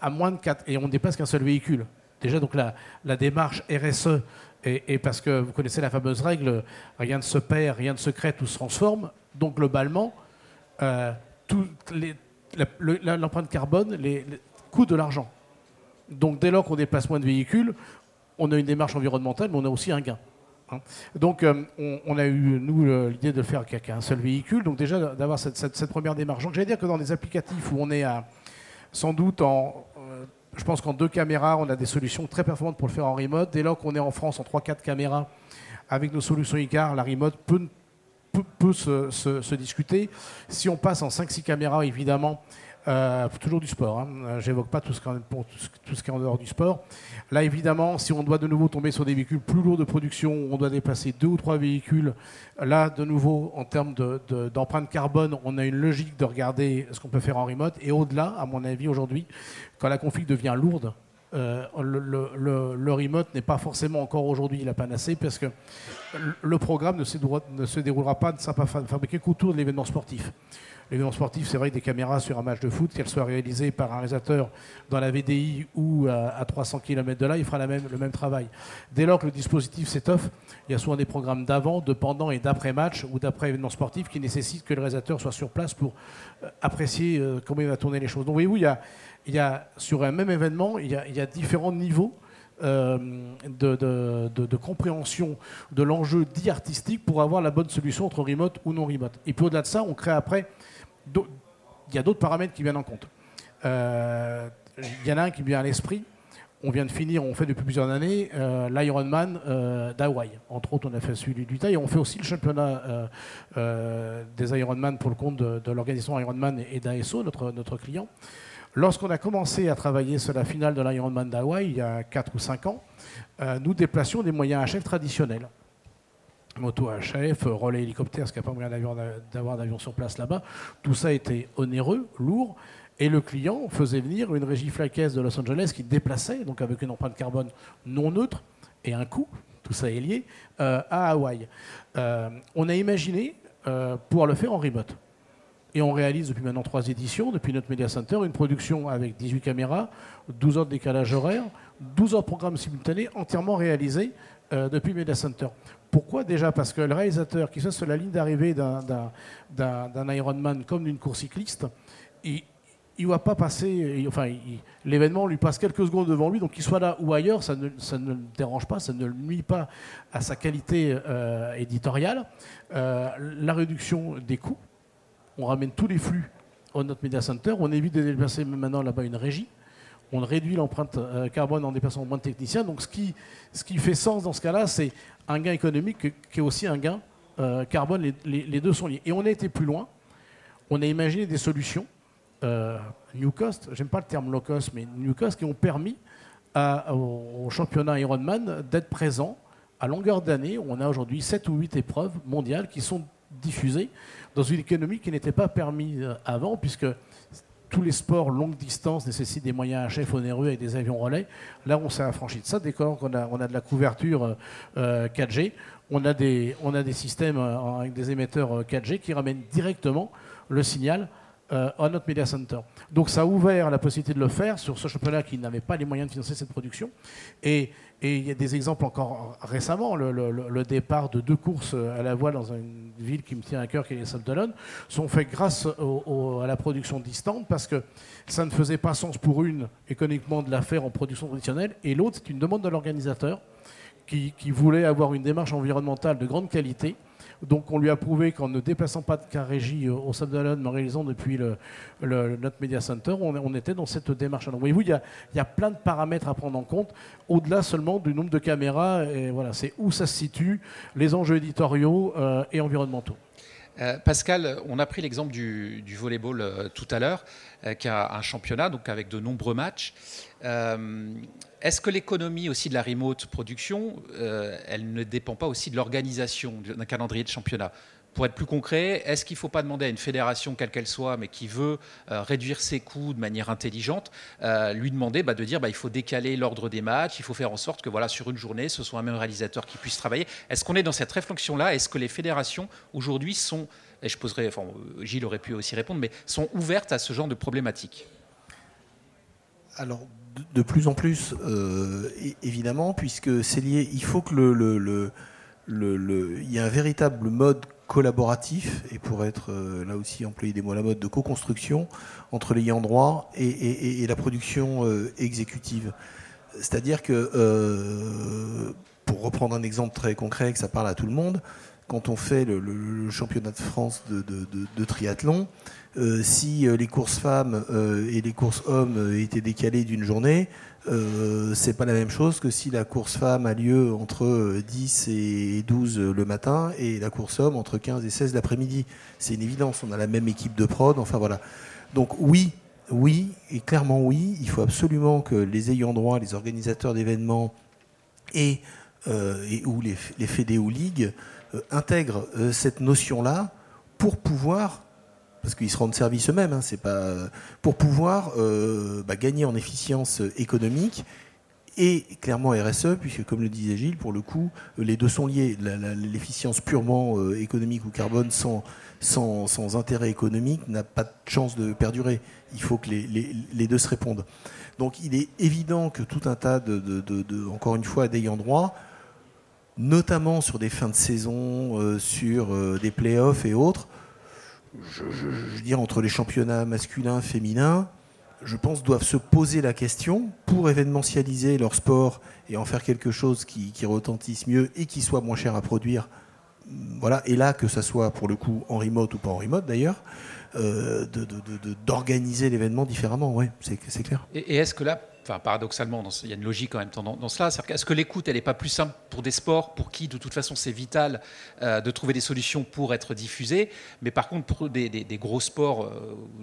moins de 4, et on ne dépasse qu'un seul véhicule. Déjà, donc la démarche RSE, et parce que vous connaissez la fameuse règle, rien ne se perd, rien ne se crée, tout se transforme. Donc globalement, l'empreinte carbone coûte de l'argent. Donc dès lors qu'on déplace moins de véhicules, on a une démarche environnementale, mais on a aussi un gain. Hein. Donc on a eu, nous, l'idée de le faire qu'un seul véhicule. Donc déjà, d'avoir cette première démarche. Donc j'allais dire que dans les applicatifs où on est sans doute en... Je pense qu'en 2 caméras, on a des solutions très performantes pour le faire en remote. Dès lors qu'on est en France en 3-4 caméras, avec nos solutions ICAR, la remote peut se discuter. Si on passe en 5-6 caméras, évidemment, toujours du sport, hein, j'évoque pas tout ce qui est en dehors du sport. Là, évidemment, si on doit de nouveau tomber sur des véhicules plus lourds de production, on doit déplacer 2 ou 3 véhicules. Là, de nouveau, en termes d'empreinte carbone, on a une logique de regarder ce qu'on peut faire en remote. Et au-delà, à mon avis, aujourd'hui, quand la config devient lourde, le remote n'est pas forcément encore aujourd'hui la panacée, parce que le programme ne se déroulera pas, ne sera pas fabriqué qu'autour de l'événement sportif. L'événement sportif, c'est vrai que des caméras sur un match de foot, qu'elles soient réalisées par un réalisateur dans la VDI ou à 300 km de là, il fera le même travail. Dès lors que le dispositif s'étoffe, il y a souvent des programmes d'avant, de pendant et d'après match ou d'après événement sportif qui nécessitent que le réalisateur soit sur place pour apprécier comment il va tourner les choses. Donc voyez-vous, il y a sur un même événement, il y a différents niveaux de compréhension de l'enjeu dit artistique pour avoir la bonne solution entre remote ou non remote. Et puis au-delà de ça, on crée après. Il y a d'autres paramètres qui viennent en compte. Il y en a un qui me vient à l'esprit. On vient de finir, on fait depuis plusieurs années l'Ironman d'Hawaï. Entre autres, on a fait celui du Thaï. On fait aussi le championnat des Ironman pour le compte de l'organisation Ironman et d'ASO, notre client. Lorsqu'on a commencé à travailler sur la finale de l'Ironman d'Hawaï, il y a 4 ou 5 ans, nous déplacions des moyens HF traditionnels. Moto HF, relais hélicoptère, ce qui n'a pas moyen d'avoir d'avion sur place là-bas. Tout ça était onéreux, lourd. Et le client faisait venir une régie flacaise de Los Angeles qui déplaçait, donc avec une empreinte carbone non neutre, et un coût, tout ça est lié, à Hawaï. On a imaginé pouvoir le faire en remote. Et on réalise depuis maintenant 3 éditions, depuis notre Media Center, une production avec 18 caméras, 12 heures de décalage horaire, 12 heures de programme simultané, entièrement réalisé depuis Media Center. Pourquoi ? Déjà parce que le réalisateur, qui soit sur la ligne d'arrivée d'un Ironman comme d'une course cycliste, il ne va pas passer... l'événement lui passe quelques secondes devant lui, donc qu'il soit là ou ailleurs, ça ne le dérange pas, ça ne le nuit pas à sa qualité éditoriale. La réduction des coûts. On ramène tous les flux à notre Media Center. On évite de déplacer maintenant là-bas une régie. On réduit l'empreinte carbone en déplaçant moins de techniciens. Donc ce qui fait sens dans ce cas-là, c'est un gain économique qui est aussi un gain carbone. Les deux sont liés. Et on a été plus loin. On a imaginé des solutions new cost. J'aime pas le terme low cost, mais new cost qui ont permis au championnat Ironman d'être présent à longueur d'année. On a aujourd'hui 7 ou 8 épreuves mondiales qui sont diffusé dans une économie qui n'était pas permise avant, puisque tous les sports longue distance nécessitent des moyens HF onéreux et des avions relais. Là, on s'est affranchi de ça. Dès qu'on a de la couverture 4G, on a des systèmes avec des émetteurs 4G qui ramènent directement le signal à notre Media Center. Donc ça a ouvert la possibilité de le faire sur ce championnat qui n'avait pas les moyens de financer cette production. Et il y a des exemples encore récemment, le départ de 2 courses à la voile dans une ville qui me tient à cœur, qui est les Sables d'Olonne, sont faits grâce à la production distante, parce que ça ne faisait pas sens pour une économiquement de la faire en production traditionnelle, et l'autre c'est une demande de l'organisateur qui voulait avoir une démarche environnementale de grande qualité. Donc on lui a prouvé qu'en ne déplaçant pas de car régie au Sable d'Olonne, mais en réalisant depuis notre Media Center, on était dans cette démarche. Alors voyez-vous, il y a plein de paramètres à prendre en compte, au-delà seulement du nombre de caméras. Et voilà, c'est où ça se situe, les enjeux éditoriaux et environnementaux. Pascal, on a pris l'exemple du volleyball tout à l'heure, qui a un championnat donc avec de nombreux matchs. Est-ce que l'économie aussi de la remote production, elle ne dépend pas aussi de l'organisation d'un calendrier de championnat ? Pour être plus concret, est-ce qu'il ne faut pas demander à une fédération, quelle qu'elle soit, mais qui veut réduire ses coûts de manière intelligente, lui demander de dire il faut décaler l'ordre des matchs, il faut faire en sorte que sur une journée, ce soit un même réalisateur qui puisse travailler. Est-ce qu'on est dans cette réflexion-là ? Est-ce que les fédérations, aujourd'hui, sont, et je poserai, Gilles aurait pu aussi répondre, mais sont ouvertes à ce genre de problématiques ? Alors, de plus en plus, évidemment, puisque c'est lié. Il faut que il y a un véritable mode collaboratif, et pour être là aussi employé des mots à la mode, de co-construction entre l'ayant droit et la production exécutive. C'est-à-dire que, pour reprendre un exemple très concret, que ça parle à tout le monde, quand on fait le championnat de France de triathlon, si les courses femmes et les courses hommes étaient décalées d'une journée, c'est pas la même chose que si la course femme a lieu entre 10 et 12 le matin et la course homme entre 15 et 16 l'après-midi. C'est une évidence, on a la même équipe de prod, enfin voilà. Donc oui, et clairement oui, il faut absolument que les ayants droit, les organisateurs d'événements et ou les fédés ou ligues intègrent cette notion-là pour pouvoir, parce qu'ils se rendent service eux-mêmes, pour pouvoir gagner en efficience économique et clairement RSE, puisque comme le disait Gilles, pour le coup, les deux sont liés. L'efficience purement économique ou carbone sans intérêt économique n'a pas de chance de perdurer. Il faut que les deux se répondent. Donc il est évident que tout un tas encore une fois, d'ayants droit, notamment sur des fins de saison, sur des play-offs et autres, je veux dire, entre les championnats masculins, féminins, je pense, doivent se poser la question pour événementialiser leur sport et en faire quelque chose qui retentisse mieux et qui soit moins cher à produire. Voilà. Et là, que ça soit pour le coup en remote ou pas en remote d'ailleurs, d'organiser l'événement différemment, ouais, c'est clair. Et est-ce que là, enfin, paradoxalement, il y a une logique en même temps dans cela. C'est-à-dire, est-ce que l'écoute, elle n'est pas plus simple pour des sports pour qui, de toute façon, c'est vital de trouver des solutions pour être diffusés, mais par contre, pour des gros sports,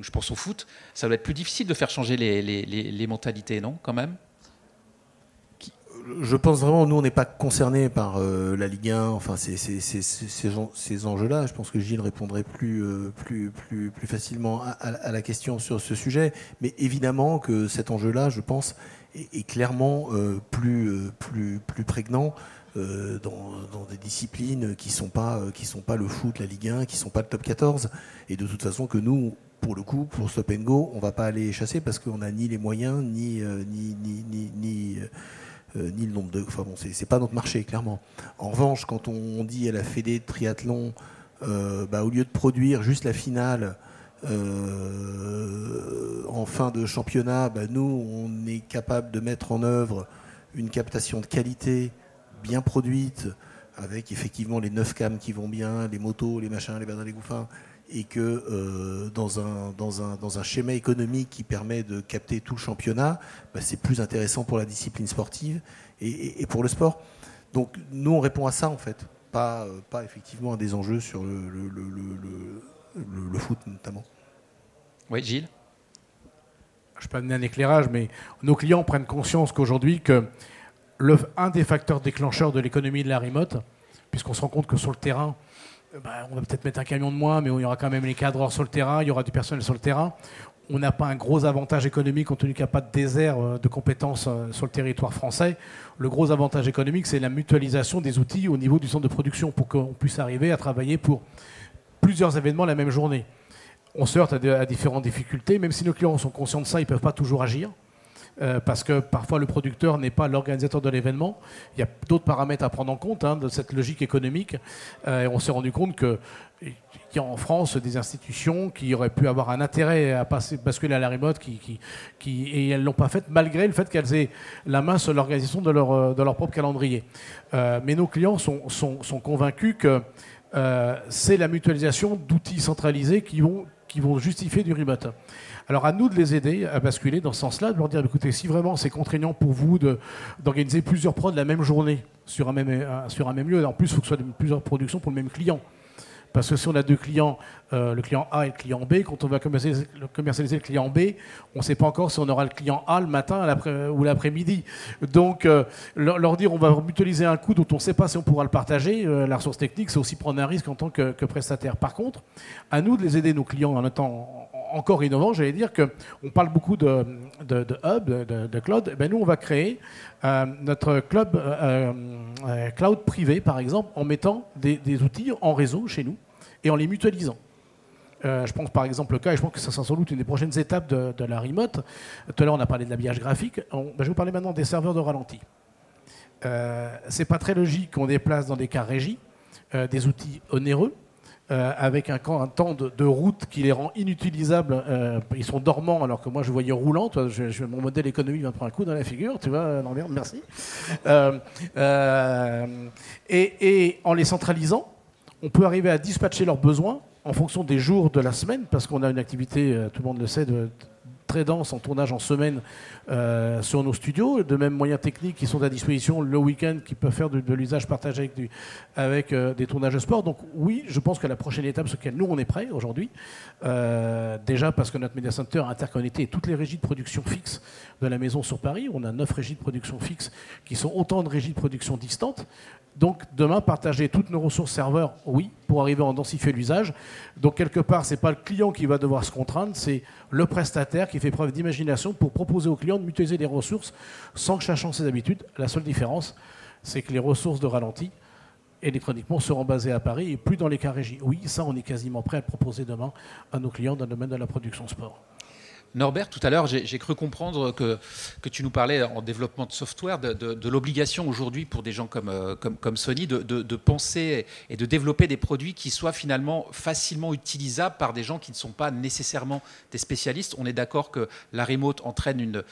je pense au foot, ça doit être plus difficile de faire changer les mentalités, non, quand même ? Je pense vraiment, nous, on n'est pas concernés par la Ligue 1, enfin, ces enjeux-là. Je pense que Gilles répondrait plus facilement à la question sur ce sujet. Mais évidemment que cet enjeu-là, je pense, est clairement plus prégnant dans des disciplines qui sont pas le foot, la Ligue 1, qui sont pas le top 14. Et de toute façon que nous, pour le coup, pour Stop and Go, on va pas aller chasser parce qu'on n'a ni les moyens, ni le nombre de... Enfin bon, c'est pas notre marché, clairement. En revanche, quand on dit à la Fédé de triathlon, au lieu de produire juste la finale en fin de championnat, nous, on est capable de mettre en œuvre une captation de qualité bien produite, avec effectivement les 9 cams qui vont bien, les motos, les machins, les badins, les gouffins, et que dans un schéma économique qui permet de capter tout le championnat, c'est plus intéressant pour la discipline sportive et pour le sport. Donc nous, on répond à ça, en fait, pas effectivement à des enjeux sur le foot, notamment. Oui, Gilles ? Je peux amener un éclairage, mais nos clients prennent conscience qu'aujourd'hui, que un des facteurs déclencheurs de l'économie de la remote, puisqu'on se rend compte que sur le terrain, on va peut-être mettre un camion de moins, mais il y aura quand même les cadreurs sur le terrain, il y aura du personnel sur le terrain. On n'a pas un gros avantage économique, compte tenu qu'il n'y a pas de désert de compétences sur le territoire français. Le gros avantage économique, c'est la mutualisation des outils au niveau du centre de production pour qu'on puisse arriver à travailler pour plusieurs événements la même journée. On se heurte à différentes difficultés. Même si nos clients sont conscients de ça, ils ne peuvent pas toujours agir. Parce que parfois le producteur n'est pas l'organisateur de l'événement. Il y a d'autres paramètres à prendre en compte de cette logique économique. On s'est rendu compte qu'il y a en France des institutions qui auraient pu avoir un intérêt à basculer à la remote et elles ne l'ont pas fait malgré le fait qu'elles aient la main sur l'organisation de leur propre calendrier. Mais nos clients sont convaincus que c'est la mutualisation d'outils centralisés qui vont justifier du remote. Alors à nous de les aider à basculer dans ce sens-là, de leur dire, écoutez, si vraiment c'est contraignant pour vous d'organiser plusieurs prods la même journée sur un même lieu, en plus il faut que ce soit plusieurs productions pour le même client. Parce que si on a deux clients, le client A et le client B, quand on va commercialiser le client B, on ne sait pas encore si on aura le client A le matin ou l'après-midi. Donc, leur dire on va mutualiser un coût dont on ne sait pas si on pourra le partager, la ressource technique, c'est aussi prendre un risque en tant que prestataire. Par contre, à nous de les aider, nos clients, en étant encore innovants, j'allais dire qu'on parle beaucoup de hub, de cloud. Et bien nous, on va créer notre cloud privé, par exemple, en mettant des outils en réseau chez nous et en les mutualisant. Je pense par exemple le cas, et je pense que ça sera sans doute une des prochaines étapes de la remote. Tout à l'heure, on a parlé de l'habillage graphique. Je vais vous parler maintenant des serveurs de ralenti. C'est pas très logique qu'on déplace dans des cas régis des outils onéreux, avec un temps de route qui les rend inutilisables. Ils sont dormants alors que moi je voyais roulant. Toi, mon modèle économique va me prendre un coup dans la figure, tu vois, Norbert, merci. Et en les centralisant, on peut arriver à dispatcher leurs besoins en fonction des jours de la semaine, parce qu'on a une activité, tout le monde le sait, très dense en tournage en semaine sur nos studios, de même moyens techniques qui sont à disposition le week-end, qui peuvent faire de l'usage partagé avec des tournages de sport. Donc oui, je pense que la prochaine étape sur laquelle nous on est prêts aujourd'hui, déjà parce que notre Media Center a interconnecté toutes les régies de production fixes de la maison sur Paris. On a 9 régies de production fixes qui sont autant de régies de production distantes. Donc demain, partager toutes nos ressources serveurs, oui, pour arriver à en densifier l'usage. Donc quelque part, c'est pas le client qui va devoir se contraindre, c'est le prestataire qui qui fait preuve d'imagination pour proposer aux clients de mutualiser des ressources sans que chacun ses habitudes. La seule différence, c'est que les ressources de ralenti électroniquement seront basées à Paris et plus dans les cas régie. Oui, ça, on est quasiment prêt à le proposer demain à nos clients dans le domaine de la production sport. Norbert, tout à l'heure, j'ai cru comprendre que tu nous parlais en développement de software de l'obligation aujourd'hui pour des gens comme Sony de penser et de développer des produits qui soient finalement facilement utilisables par des gens qui ne sont pas nécessairement des spécialistes. On est d'accord que la remote entraîne une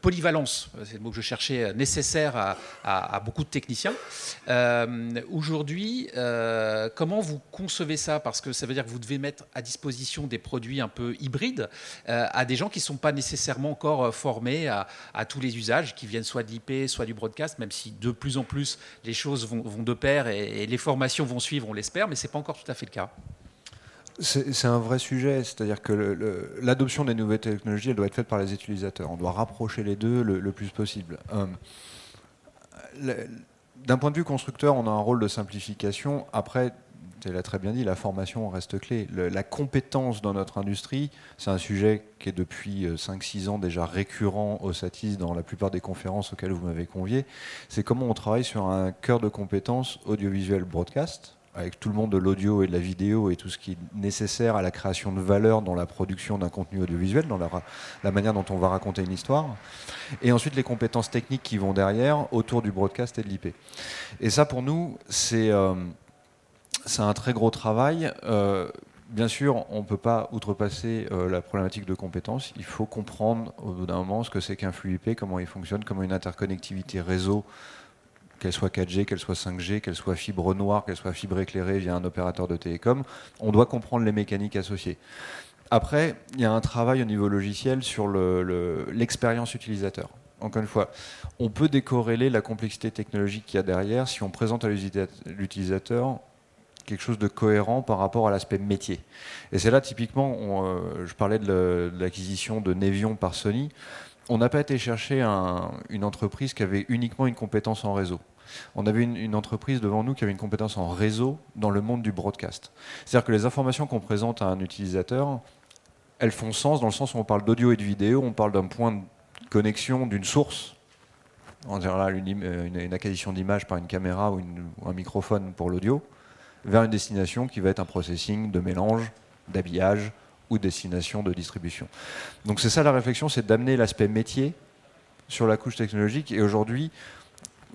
polyvalence, c'est le mot que je cherchais, nécessaire à beaucoup de techniciens. Aujourd'hui, comment vous concevez ça ? Parce que ça veut dire que vous devez mettre à disposition des produits un peu hybrides à des gens qui ne sont pas nécessairement encore formés à tous les usages, qui viennent soit de l'IP, soit du broadcast, même si de plus en plus les choses vont de pair et les formations vont suivre, on l'espère, mais ce n'est pas encore tout à fait le cas. C'est un vrai sujet, c'est-à-dire que l'adoption des nouvelles technologies, elle doit être faite par les utilisateurs. On doit rapprocher les deux le plus possible. D'un point de vue constructeur, on a un rôle de simplification. Après, tu l'as très bien dit, la formation reste clé. La compétence dans notre industrie, c'est un sujet qui est depuis 5-6 ans déjà récurrent au SATIS dans la plupart des conférences auxquelles vous m'avez convié. C'est comment on travaille sur un cœur de compétence audiovisuel broadcast, avec tout le monde de l'audio et de la vidéo et tout ce qui est nécessaire à la création de valeur dans la production d'un contenu audiovisuel, dans la manière dont on va raconter une histoire. Et ensuite, les compétences techniques qui vont derrière, autour du broadcast et de l'IP. Et ça, pour nous, c'est un très gros travail. Bien sûr, on ne peut pas outrepasser la problématique de compétences. Il faut comprendre au bout d'un moment ce que c'est qu'un flux IP, comment il fonctionne, comment une interconnectivité réseau, qu'elle soit 4G, qu'elle soit 5G, qu'elle soit fibre noire, qu'elle soit fibre éclairée via un opérateur de télécom, on doit comprendre les mécaniques associées. Après, il y a un travail au niveau logiciel sur l'expérience utilisateur. Encore une fois, on peut décorréler la complexité technologique qu'il y a derrière si on présente à l'utilisateur quelque chose de cohérent par rapport à l'aspect métier. Et c'est là, typiquement, je parlais de l'acquisition de Nevion par Sony. On n'a pas été chercher une entreprise qui avait uniquement une compétence en réseau. On avait une entreprise devant nous qui avait une compétence en réseau dans le monde du broadcast. C'est-à-dire que les informations qu'on présente à un utilisateur, elles font sens dans le sens où on parle d'audio et de vidéo, on parle d'un point de connexion, d'une source. On dirait là une acquisition d'image par une caméra ou un microphone pour l'audio, vers une destination qui va être un processing de mélange, d'habillage ou destination de distribution. Donc c'est ça la réflexion, c'est d'amener l'aspect métier sur la couche technologique. Et aujourd'hui,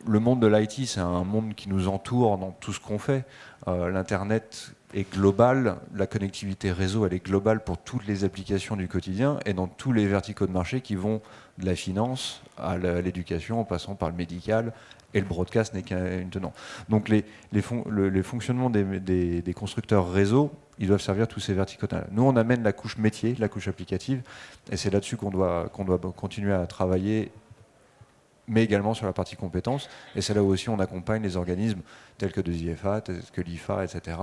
le monde de l'IT, c'est un monde qui nous entoure dans tout ce qu'on fait. L'Internet est global, la connectivité réseau, elle est globale pour toutes les applications du quotidien et dans tous les verticaux de marché qui vont de la finance à l'éducation en passant par le médical. Et le broadcast n'est qu'un tenant. Donc les fonctionnements des constructeurs réseau, ils doivent servir tous ces verticaux. Nous, on amène la couche métier, la couche applicative, et c'est là-dessus qu'on doit continuer à travailler, mais également sur la partie compétences. Et c'est là où aussi on accompagne les organismes tels que des IFA, tels que l'IFA, etc.,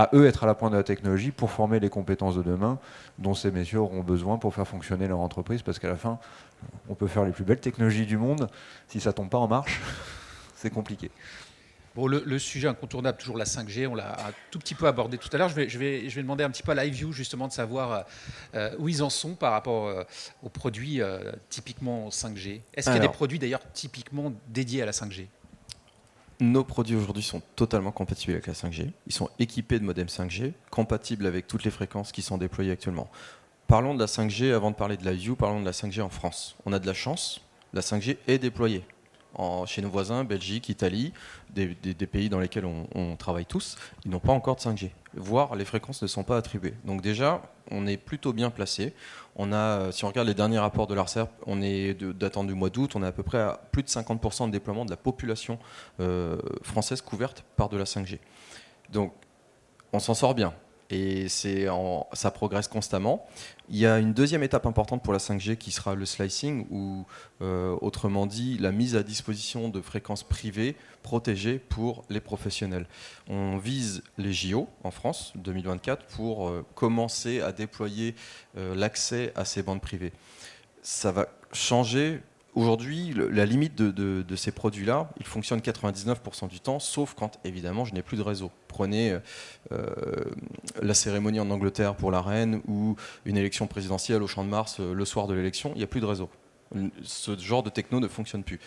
à eux être à la pointe de la technologie pour former les compétences de demain dont ces messieurs auront besoin pour faire fonctionner leur entreprise, parce qu'à la fin, on peut faire les plus belles technologies du monde. Si ça ne tombe pas en marche, c'est compliqué. Bon, le sujet incontournable, toujours la 5G, on l'a un tout petit peu abordé tout à l'heure. Je vais demander un petit peu à LiveU justement de savoir où ils en sont par rapport aux produits typiquement 5G. Est-ce qu'il y a des produits d'ailleurs typiquement dédiés à la 5G ? Nos produits aujourd'hui sont totalement compatibles avec la 5G. Ils sont équipés de modems 5G, compatibles avec toutes les fréquences qui sont déployées actuellement. Parlons de la 5G avant de parler de LiveU, parlons de la 5G en France. On a de la chance, la 5G est déployée chez nos voisins, Belgique, Italie, des pays dans lesquels on travaille tous. Ils n'ont pas encore de 5G, voire les fréquences ne sont pas attribuées. Donc déjà, on est plutôt bien placé. On a, si on regarde les derniers rapports de l'ARCEP, on est datant du mois d'août, on est à peu près à plus de 50% de déploiement de la population française couverte par de la 5G. Donc, on s'en sort bien et ça progresse constamment. Il y a une deuxième étape importante pour la 5G qui sera le slicing ou autrement dit la mise à disposition de fréquences privées protégées pour les professionnels. On vise les JO en France 2024 pour commencer à déployer l'accès à ces bandes privées. Ça va changer Aujourd'hui, la limite de ces produits-là, ils fonctionnent 99% du temps, sauf quand, évidemment, je n'ai plus de réseau. Prenez la cérémonie en Angleterre pour la reine ou une élection présidentielle au Champ de Mars le soir de l'élection, il n'y a plus de réseau. Ce genre de techno ne fonctionne plus.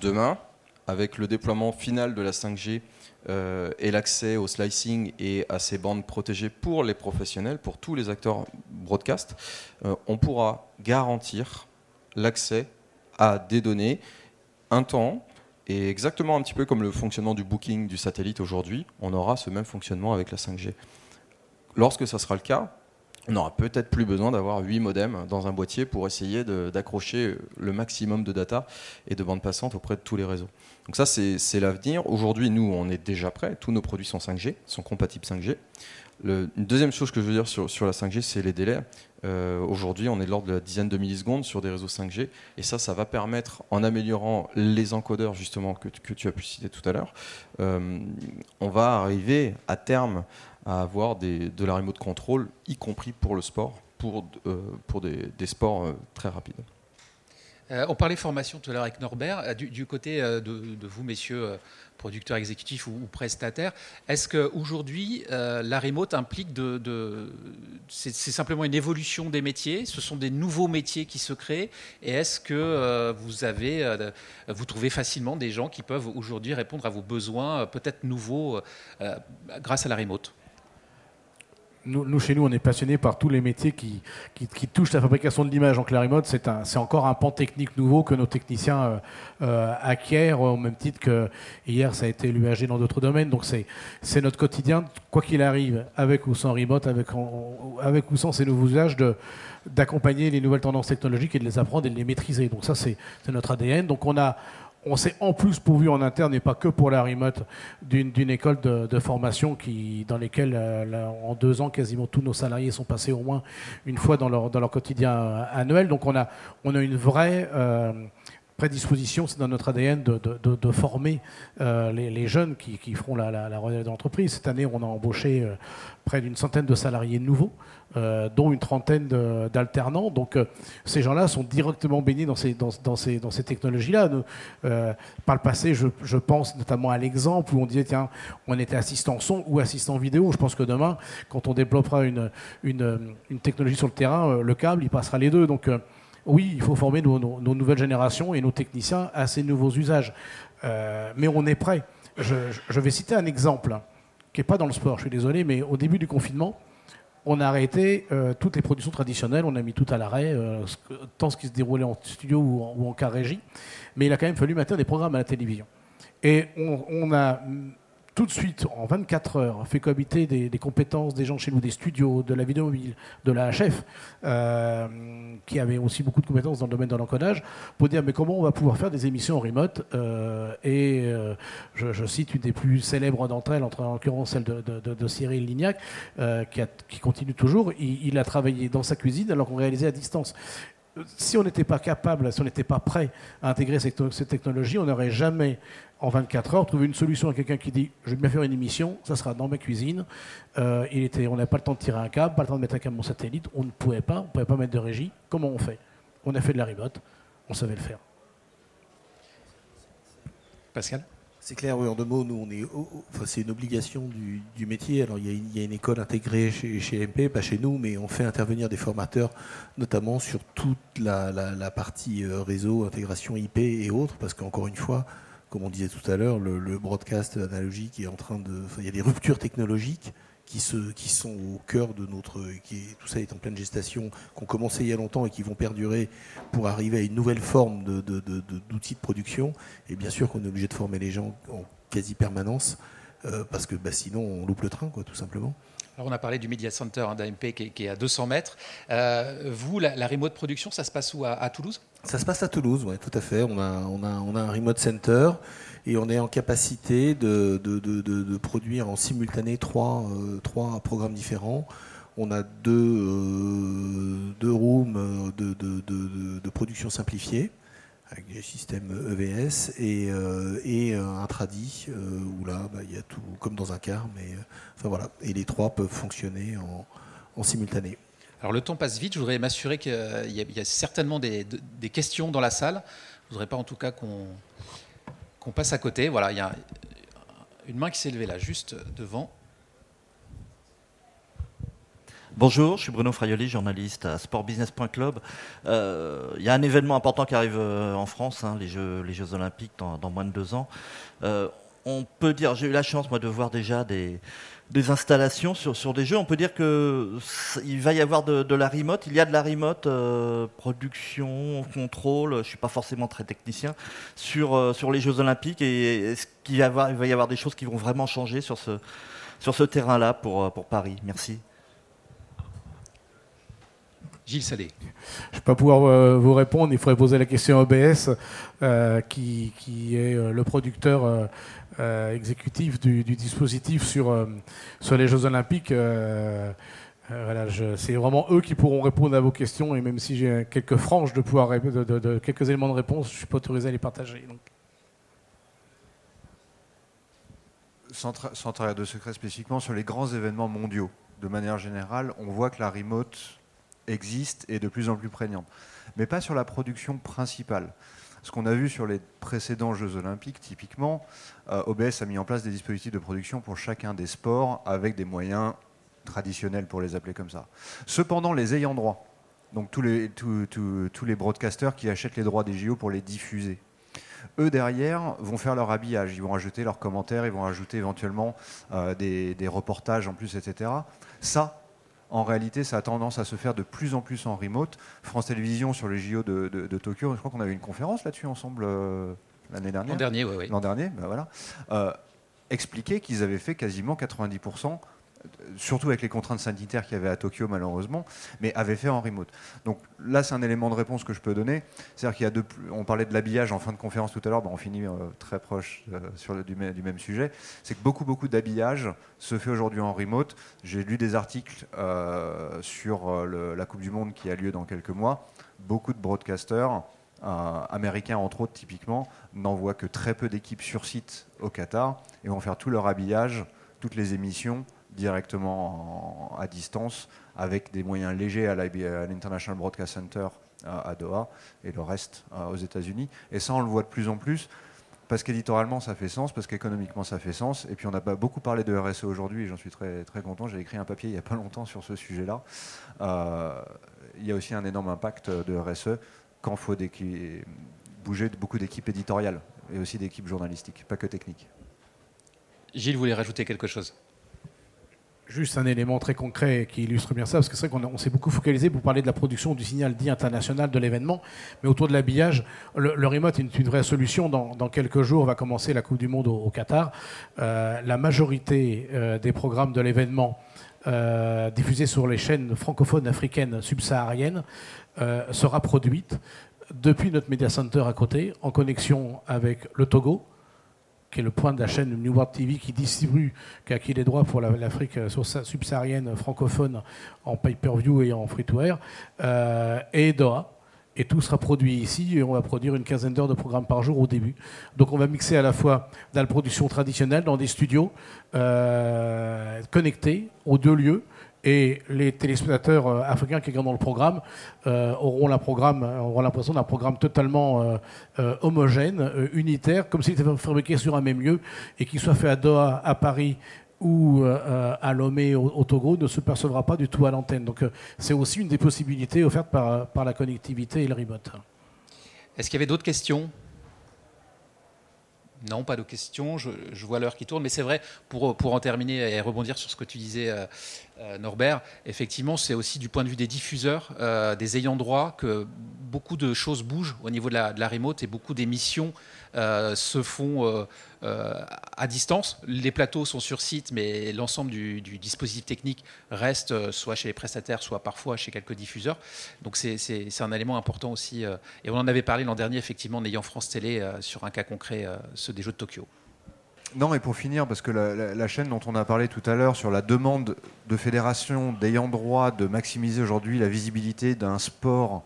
Demain, avec le déploiement final de la 5G et l'accès au slicing et à ces bandes protégées pour les professionnels, pour tous les acteurs broadcast, on pourra garantir l'accès à des données, un temps, et exactement un petit peu comme le fonctionnement du booking du satellite aujourd'hui, on aura ce même fonctionnement avec la 5G. Lorsque ça sera le cas, on n'aura peut-être plus besoin d'avoir 8 modems dans un boîtier pour essayer d'accrocher le maximum de data et de bandes passantes auprès de tous les réseaux. Donc ça, c'est l'avenir. Aujourd'hui, nous, on est déjà prêts. Tous nos produits sont 5G, sont compatibles 5G. Une deuxième chose que je veux dire sur la 5G, c'est les délais. Aujourd'hui, on est de l'ordre de la dizaine de millisecondes sur des réseaux 5G. Et ça va permettre, en améliorant les encodeurs justement que tu as pu citer tout à l'heure, on va arriver à terme à avoir de la remote control, y compris pour le sport, pour des sports très rapides. On parlait formation tout à l'heure avec Norbert. Du côté de vous, messieurs, producteurs exécutifs ou prestataires, est-ce qu'aujourd'hui, la remote implique c'est simplement une évolution des métiers, ce sont des nouveaux métiers qui se créent, et est-ce que vous trouvez facilement des gens qui peuvent aujourd'hui répondre à vos besoins, peut-être nouveaux, grâce à la remote ? Nous, chez nous, on est passionnés par tous les métiers qui touchent la fabrication de l'image. Donc la remote, c'est encore un pan technique nouveau que nos techniciens acquièrent, au même titre que hier, ça a été l'UAG dans d'autres domaines. Donc c'est notre quotidien, quoi qu'il arrive, avec ou sans remote, avec ou sans ces nouveaux usages, d'accompagner les nouvelles tendances technologiques et de les apprendre et de les maîtriser. Donc ça, c'est notre ADN. Donc on s'est en plus pourvu en interne, et pas que pour la remote, d'une école de formation dans lesquelles, en 2 ans, quasiment tous nos salariés sont passés au moins une fois dans leur quotidien annuel. Donc on a une vraie prédisposition, c'est dans notre ADN, de former les jeunes qui feront la relève de l'entreprise. Cette année, on a embauché près d'une centaine de salariés nouveaux, dont une trentaine d'alternants. Donc ces gens-là sont directement baignés dans ces technologies-là. Par le passé, je pense notamment à l'exemple où on disait tiens, on était assistant son ou assistant vidéo. Je pense que demain, quand on développera une technologie sur le terrain, le câble, il passera les deux. Donc oui, il faut former nos nouvelles générations et nos techniciens à ces nouveaux usages. Mais on est prêt. Je vais citer un exemple qui n'est pas dans le sport, je suis désolé, mais au début du confinement, on a arrêté toutes les productions traditionnelles, on a mis tout à l'arrêt, tant ce qui se déroulait en studio ou en cas régie, mais il a quand même fallu maintenir des programmes à la télévision. Et on a tout de suite, en 24 heures, fait cohabiter des compétences des gens chez nous, des studios, de la vidéo mobile, de la HF, qui avait aussi beaucoup de compétences dans le domaine de l'encodage, pour dire mais comment on va pouvoir faire des émissions en remote. Je cite une des plus célèbres d'entre elles, en l'occurrence celle de Cyril Lignac, qui continue toujours. Il a travaillé dans sa cuisine alors qu'on réalisait à distance. Si on n'était pas capable, si on n'était pas prêt à intégrer cette technologie, on n'aurait jamais, en 24 heures, trouvé une solution à quelqu'un qui dit « je vais bien faire une émission, ça sera dans ma cuisine ». On n'avait pas le temps de tirer un câble, pas le temps de mettre un câble mon satellite, on ne pouvait pas mettre de régie. Comment on fait ? On a fait de la remote, on savait le faire. Pascal ? C'est clair, oui, en deux mots, nous, c'est une obligation du métier. Alors, il y a une école intégrée chez MP, pas chez nous, mais on fait intervenir des formateurs, notamment sur toute la partie réseau, intégration IP et autres, parce qu'encore une fois, comme on disait tout à l'heure, le broadcast analogique est en train de... Enfin, il y a des ruptures technologiques qui sont au cœur de notre... tout ça est en pleine gestation, qui ont commencé il y a longtemps et qui vont perdurer pour arriver à une nouvelle forme d'outils de production. Et bien sûr qu'on est obligé de former les gens en quasi-permanence, parce que sinon on loupe le train, quoi, tout simplement. Alors on a parlé du Media Center d'AMP qui est à 200 mètres. Vous, la remote production, ça se passe où, à Toulouse ? Ça se passe à Toulouse, oui, tout à fait. On a un remote center et on est en capacité de produire en simultané trois programmes différents. On a deux rooms de production simplifiée avec des systèmes EVS et un tradi où là, il y a tout comme dans un car, mais enfin voilà. Et les trois peuvent fonctionner en simultané. Alors le temps passe vite, je voudrais m'assurer qu'il y a certainement des questions dans la salle. Je ne voudrais pas en tout cas qu'on passe à côté. Voilà, il y a une main qui s'est levée là, juste devant. Bonjour, je suis Bruno Fraioli, journaliste à Sportbusiness.club. Il y a un événement important qui arrive en France, hein, les Jeux Olympiques dans moins de 2 ans. On peut dire, j'ai eu la chance moi de voir déjà des installations sur des jeux. On peut dire qu'il va y avoir de la remote. Il y a de la remote, production, contrôle, je ne suis pas forcément très technicien, sur les Jeux Olympiques. Et est-ce qu'il va y avoir des choses qui vont vraiment changer sur ce terrain-là pour Paris? Merci. Gilles Salé. Je ne vais pas pouvoir vous répondre, il faudrait poser la question à OBS, qui est le producteur exécutif du dispositif sur les Jeux Olympiques. Voilà, c'est vraiment eux qui pourront répondre à vos questions, et même si j'ai quelques franges quelques éléments de réponse, je ne suis pas autorisé à les partager. Donc. Sans travail de secret spécifiquement, sur les grands événements mondiaux, de manière générale, on voit que la remote existe et de plus en plus prégnante. Mais pas sur la production principale. Ce qu'on a vu sur les précédents Jeux Olympiques, typiquement, OBS a mis en place des dispositifs de production pour chacun des sports avec des moyens traditionnels, pour les appeler comme ça. Cependant, les ayants droit, donc tous les broadcasters qui achètent les droits des JO pour les diffuser, eux, derrière, vont faire leur habillage. Ils vont ajouter leurs commentaires, ils vont ajouter éventuellement des reportages en plus, etc. Ça, en réalité, ça a tendance à se faire de plus en plus en remote. France Télévisions sur les JO de Tokyo, je crois qu'on avait une conférence là-dessus ensemble l'année dernière. L'an dernier, oui. L'an dernier, ben voilà. Expliquer qu'ils avaient fait quasiment 90%, surtout avec les contraintes sanitaires qu'il y avait à Tokyo malheureusement, mais avaient fait en remote. Donc là, c'est un élément de réponse que je peux donner. C'est-à-dire qu'il y a on parlait de l'habillage en fin de conférence tout à l'heure, ben on finit très proche du même sujet. C'est que beaucoup d'habillage se fait aujourd'hui en remote. J'ai lu des articles sur la Coupe du monde qui a lieu dans quelques mois. Beaucoup de broadcasters américains, entre autres typiquement, n'envoient que très peu d'équipes sur site au Qatar et vont faire tout leur habillage, toutes les émissions directement à distance, avec des moyens légers à l'International Broadcast Center à Doha et le reste aux États-Unis. Et ça, on le voit de plus en plus, parce qu'éditorialement, ça fait sens, parce qu'économiquement, ça fait sens. Et puis, on a beaucoup parlé de RSE aujourd'hui, et j'en suis très, très content. J'ai écrit un papier il n'y a pas longtemps sur ce sujet-là. Il y a aussi un énorme impact de RSE quand il faut bouger beaucoup d'équipes éditoriales et aussi d'équipes journalistiques, pas que techniques. Gilles voulait rajouter quelque chose. Juste un élément très concret qui illustre bien ça, parce que c'est vrai qu'on s'est beaucoup focalisé pour parler de la production du signal dit international de l'événement, mais autour de l'habillage, le remote est une vraie solution. Dans quelques jours, va commencer la Coupe du monde au Qatar. La majorité des programmes de l'événement diffusés sur les chaînes francophones, africaines, subsahariennes sera produite depuis notre Media Center à côté, en connexion avec le Togo, qui est le point de la chaîne New World TV qui distribue, qui a acquis les droits pour l'Afrique subsaharienne francophone en pay-per-view et en free-to-air, et Doha. Et tout sera produit ici, et on va produire une quinzaine d'heures de programmes par jour au début. Donc on va mixer à la fois de la production traditionnelle dans des studios connectés aux 2 lieux, et les téléspectateurs africains qui sont dans le programme auront l'impression d'un programme totalement homogène, unitaire, comme s'il était fabriqué sur un même lieu, et qu'il soit fait à Doha, à Paris ou à Lomé au Togo, ne se percevra pas du tout à l'antenne. Donc c'est aussi une des possibilités offertes par la connectivité et le remote. Est-ce qu'il y avait d'autres questions ? Non, pas de questions. Je vois l'heure qui tourne, mais c'est vrai, pour en terminer et rebondir sur ce que tu disais, Norbert, effectivement, c'est aussi du point de vue des diffuseurs, des ayants droit, que beaucoup de choses bougent au niveau de la remote, et beaucoup d'émissions se font à distance. Les plateaux sont sur site, mais l'ensemble du dispositif technique reste soit chez les prestataires, soit parfois chez quelques diffuseurs. Donc c'est un élément important aussi. Et on en avait parlé l'an dernier, effectivement, en ayant France Télé sur un cas concret, ceux des Jeux de Tokyo. Non, et pour finir, parce que la chaîne dont on a parlé tout à l'heure sur la demande de fédérations d'ayant droit de maximiser aujourd'hui la visibilité d'un sport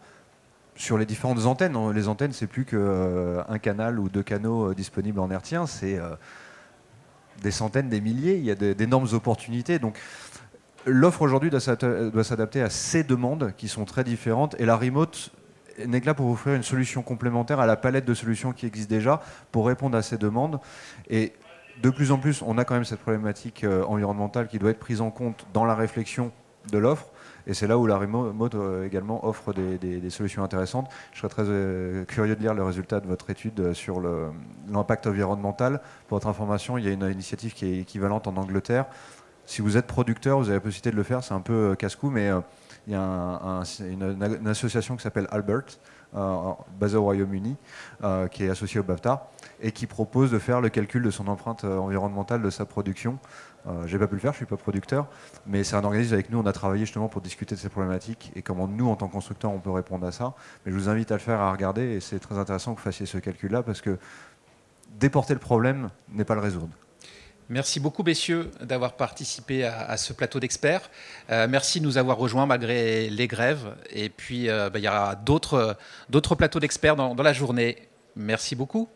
sur les différentes antennes. Les antennes, c'est plus qu'un canal ou 2 canaux disponibles en hertzien, c'est des centaines, des milliers. Il y a d'énormes opportunités. Donc, l'offre aujourd'hui doit s'adapter à ces demandes qui sont très différentes, et la remote n'est que là pour offrir une solution complémentaire à la palette de solutions qui existe déjà pour répondre à ces demandes. Et de plus en plus, on a quand même cette problématique environnementale qui doit être prise en compte dans la réflexion de l'offre. Et c'est là où la remote également offre des solutions intéressantes. Je serais très curieux de lire le résultat de votre étude sur l'impact environnemental. Pour votre information, il y a une initiative qui est équivalente en Angleterre. Si vous êtes producteur, vous avez la possibilité de le faire, c'est un peu casse-cou, mais il y a une association qui s'appelle Albert, basée au Royaume-Uni, qui est associée au BAFTA, et qui propose de faire le calcul de son empreinte environnementale de sa production. J'ai pas pu le faire, je suis pas producteur, mais c'est un organisme avec nous, on a travaillé justement pour discuter de ces problématiques et comment nous en tant que constructeurs on peut répondre à ça. Mais je vous invite à le faire, à regarder, et c'est très intéressant que vous fassiez ce calcul là, parce que déporter le problème n'est pas le résoudre. Merci beaucoup, messieurs, d'avoir participé à ce plateau d'experts. Merci de nous avoir rejoints malgré les grèves. Et puis, il y aura d'autres plateaux d'experts dans la journée. Merci beaucoup.